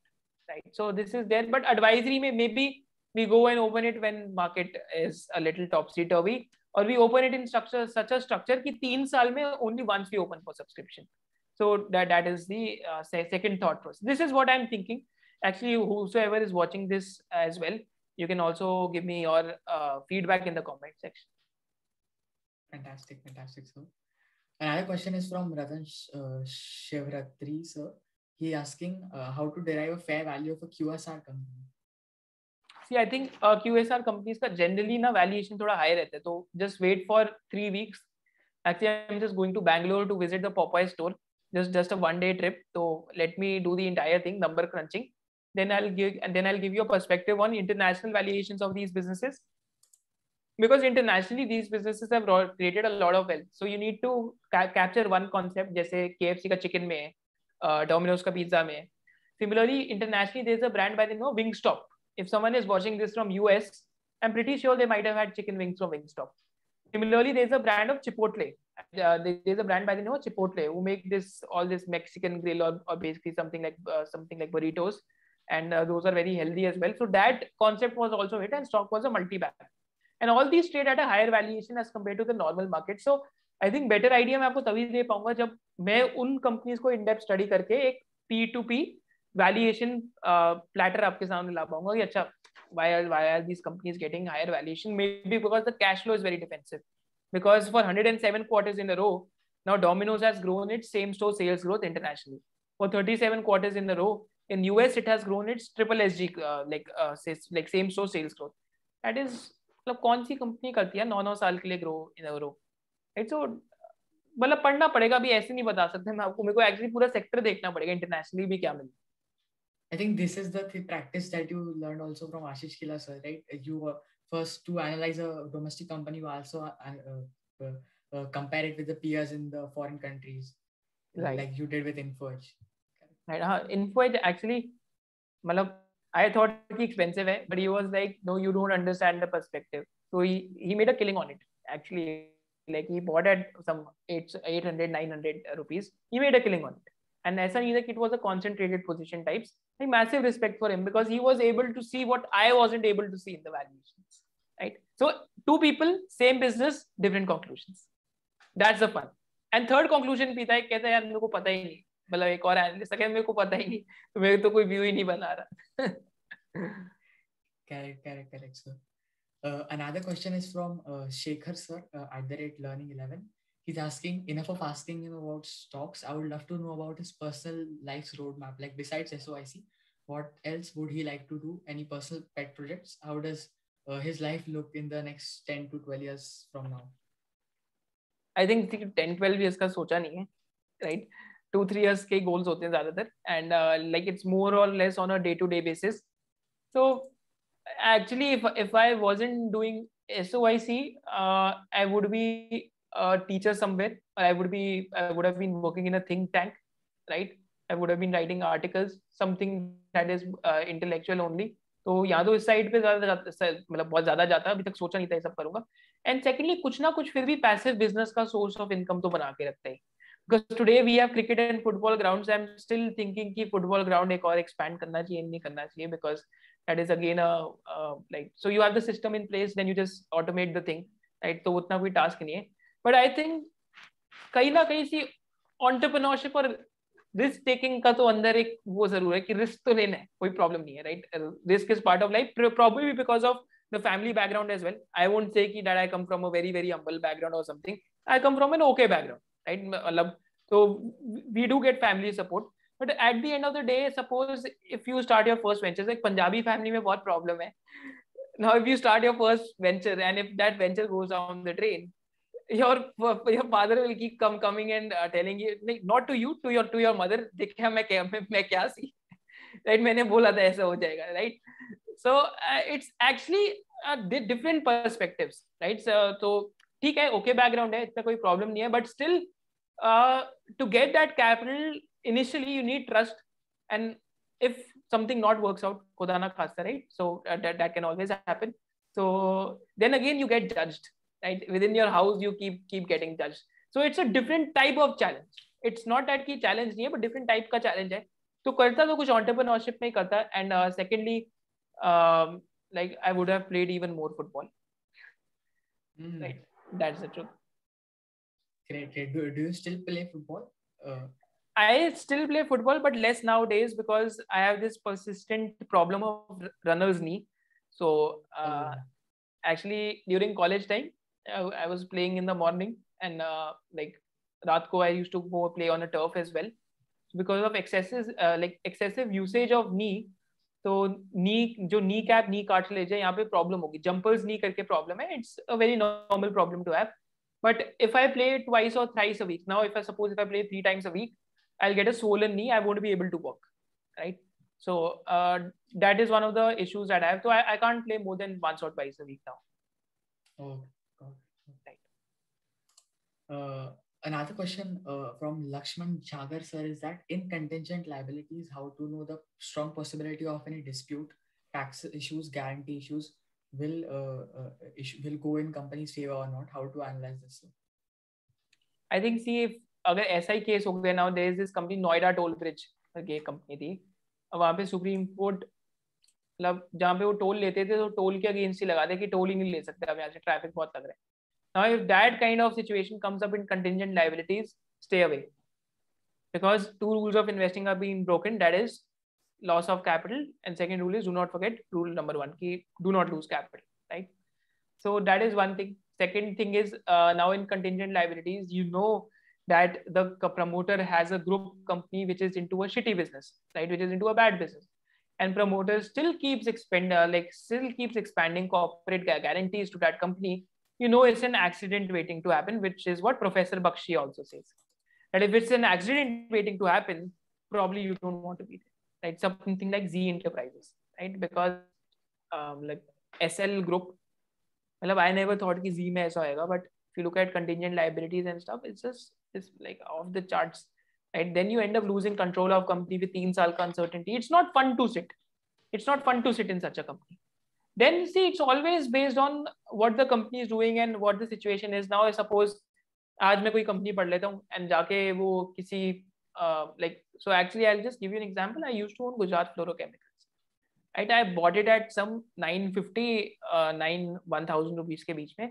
right? So this is there, but advisory may maybe we go and open it when market is a little topsy-turvy, or we open it in structure such a structure कि 3 साल में only once we open for subscription. So that is the second thought process. This is what I'm thinking. Actually, whosoever is watching this as well, you can also give me your feedback in the comment section. Fantastic, fantastic, sir. Another question is from Ratan Shivratri, sir. He asking how to derive a fair value of a QSR company. See, I think QSR companies का generally ना valuation थोड़ा high रहता है, तो just wait for 3 weeks. Actually, I'm just going to Bangalore to visit the Popeye store. Just a 1-day trip. So let me do the entire thing, number crunching. Then I'll give you a perspective on international valuations of these businesses, because internationally these businesses have created a lot of wealth. So you need to capture one concept, जैसे KFC का chicken में है, Domino's का pizza में. Similarly, internationally there is a brand by the name of Wingstop. If someone is watching this from US, I'm pretty sure they might have had chicken wings from Wingstop. Similarly, there is a brand of Chipotle. There is a brand by the name of Chipotle who make all this Mexican grill or basically something like burritos, and those are very healthy as well. So that concept was also hit, and stock was a multi-bag. And all these trade at a higher valuation as compared to the normal market. So I think better idea मैं आपको तभी दे पाऊंगा जब मैं उन companies को in-depth study करके एक P2P valuation platter आपके सामने ला पाऊंगा कि अच्छा why are these companies getting higher valuation? Maybe because the cash flow is very defensive. Because for 107 quarters in a row now Domino's has grown its same store sales growth internationally. For 37 quarters in a row in US it has grown its triple SG same store sales growth. That is मतलब कौन सी company करती है 9 साल के लिए grow in अ रो? तो मतलब पढ़ना पड़ेगा, अभी ऐसे नहीं बता सकते मैं आपको, मेरे को एक्चुअली पूरा सेक्टर देखना पड़ेगा इंटरनेशनली भी क्या मिलता है. I think this is the practice that you learned also from Ashish Kela sir, right? You first to analyze a domestic company, you also compare it with the peers in the foreign countries, right? Like you did with InfoEdge, right? InfoEdge actually मतलब I thought it expensive है, but he was like no, you don't understand the perspective. So he made a killing on it actually. Like he bought at some 800-900 rupees. He made a killing on it, and as an either it was a concentrated position types. I massive respect for him because he was able to see what I wasn't able to see in the valuations, right? So 2 people, same business, different conclusions. That's the fun. And third conclusion पीता है, कहता है यार मेरे को पता ही नहीं, मतलब एक और एनालिस्ट कहता है मेरे को पता ही नहीं, तो मेरे तो कोई व्यू ही नहीं बना रहा. Correct sir. Another question is from Shekhar sir @learning11. He's asking, enough of asking him about stocks. I would love to know about his personal life's roadmap. Like besides SOIC, what else would he like to do? Any personal pet projects? How does his life look in the next 10 to 12 years from now? I think 10-12 years का सोचा नहीं है, right? 2-3 years के goals होते हैं ज़्यादातर, and like it's more or less on a day-to-day basis. So actually if I wasn't doing SOIC, I would be a teacher somewhere, or I would have been working in a think tank, right? I would have been writing articles, something that is intellectual only. So या तो इस side पे ज़्यादा मतलब बहुत ज़्यादा जाता, अभी तक सोचा नहीं था ये सब करूँगा. And secondly, कुछ ना कुछ फिर भी passive business का source of income तो बना के रखते हैं. Because today we have cricket and football grounds. I'm still thinking कि football ground एक और expand करना चाहिए नहीं करना चाहिए, because that is again a like, so you have the system in place, then you just automate the thing, right? तो उतना कोई task नहीं है. But I think कहीं ना कहीं सी entrepreneurship और रिस्क टेकिंग का तो अंदर एक वो जरूर है कि रिस्क तो लेना है, कोई प्रॉब्लम नहीं है, right. Risk is part of life, problem because of the family background as well. I won't say that I come from a very very humble background or something. I come from an okay background, right? So we do get family support, but at the end of the day, suppose if you start your first venture, like Punjabi family mein bahut problem hai. Now if you start your first venture and if that venture goes down the drain, your father will keep coming and telling you, like, not to you, to your mother, dekha main kya si, right? मैंने बोला था ऐसा हो जाएगा, right? So it's actually different perspectives, right? So ठीक है, okay background है, इतना कोई problem नहीं है, but still to get that capital initially you need trust, and if something not works out, खुदा ना खास्ता, right? So that can always happen. So then again you get judged, right? Within your house you keep getting judged. So it's a different type of challenge. It's not that कि challenge नहीं है, but different type का challenge है. तो करता तो कुछ entrepreneurship में करता, and secondly like I would have played even more football. Right, that's the truth. Great. Do you still play football? I still play football, but less nowadays because I have this persistent problem of runner's knee. So actually during college time, I was playing in the morning, and like रात को I used to go play on a turf as well. So because of excessive usage of knee, तो knee cap नी cartilage है, यहाँ पे problem होगी, jumpers नी करके problem है. It's a very normal problem to have, but if I play twice और thrice a week, now if I suppose if I play 3 times a week, I will get a swollen knee, I won't be able to walk, right. So that is one of the issues that I have, तो I can't play more than once और twice a week now. Right. Another question from Lakshman Jhagar sir is that in contingent liabilities, how to know the strong possibility of any dispute, tax issues, guarantee issues will go in company's favor or not? How to analyze this? I think see if अगर ऐसा ही case हो गया, now there is this company Noida Toll Bridge करके company थी, अब वहाँ पे supreme court मतलब जहाँ पे वो टोल लेते थे तो टोल के अगेंस्ट ही लगाते कि टोल ही नहीं ले सकते, अब यहाँ से ट्रैफिक बहुत लग रहा है. Now if that kind of situation comes up in contingent liabilities, stay away, because two rules of investing are being broken, that is loss of capital, and second rule is do not forget rule number 1 ki do not lose capital, right? So that is one thing. Second thing is now in contingent liabilities, you know that the promoter has a group company which is into a shitty business, right, which is into a bad business, and promoter still keeps expanding corporate guarantees to that company. You know it's an accident waiting to happen, which is what Professor Bakshi also says, that if it's an accident waiting to happen, probably you don't want to be there, right? Something like Z Enterprises, right? Because like SL Group, matlab I never thought ki Z mein aisa hoega, but if you look at contingent liabilities and stuff, it's like off the charts, right? Then you end up losing control of company with 3 saal ka uncertainty. It's not fun to sit in such a company. Then see, it's always based on what the company is doing and what the situation is now. I suppose आज मैं कोई company पढ़ लेता हूँ and जाके वो किसी like, so actually I'll just give you an example. I used to own Gujarat Fluorochemicals, right? I bought it at some 950 to 1000 rupees के बीच में,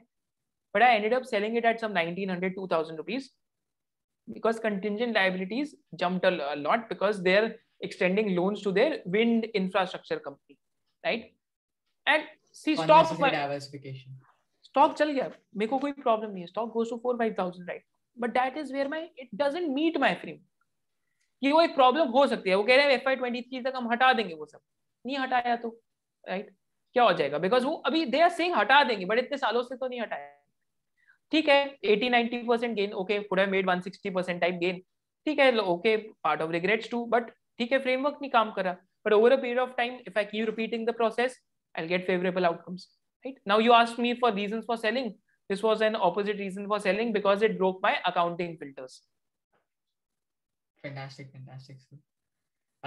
but I ended up selling it at some 1900 2000 rupees because contingent liabilities jumped a lot because they're extending loans to their wind infrastructure company, right? And see, stock diversification, stock chal gaya, mere ko koi problem nahi hai, stock goes to 4-5000, right? But that is where it doesn't meet my frame ki wo ek problem ho sakti hai. Wo keh rahe hain FY23 tak hum hata denge, wo sab nahi hataya to, right, kya ho jayega? Because wo abhi they are saying hata denge, but itne saalon se to nahi hataya. Theek hai, 80-90% gain, okay, could have made 160% type gain, theek hai, okay, part of regrets too, but theek hai, framework nahi kaam kar raha, but over a period of time if I keep repeating the process, I'll get favorable outcomes, right? Now you asked me for reasons for selling. This was an opposite reason for selling because it broke my accounting filters. Fantastic, sir.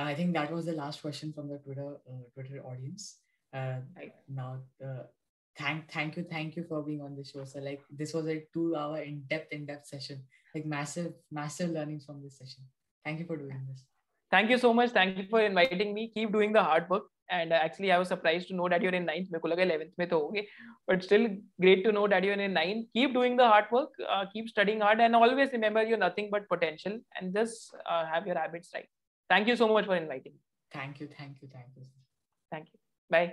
I think that was the last question from the Twitter audience. Right. Now, thank you for being on the show, sir. Like this was a 2-hour in-depth session. Like massive learnings from this session. Thank you for doing this. Thank you so much. Thank you for inviting me. Keep doing the hard work. and actually I was surprised to know that you're in 9th. मेरे को लगा 11th में तो होगे, but still great to know that you're in 9th. Keep doing the hard work, keep studying hard, and always remember you're nothing but potential, and just have your habits right. Thank you so much for inviting me. Thank you, thank you, thank you. Thank you. Bye.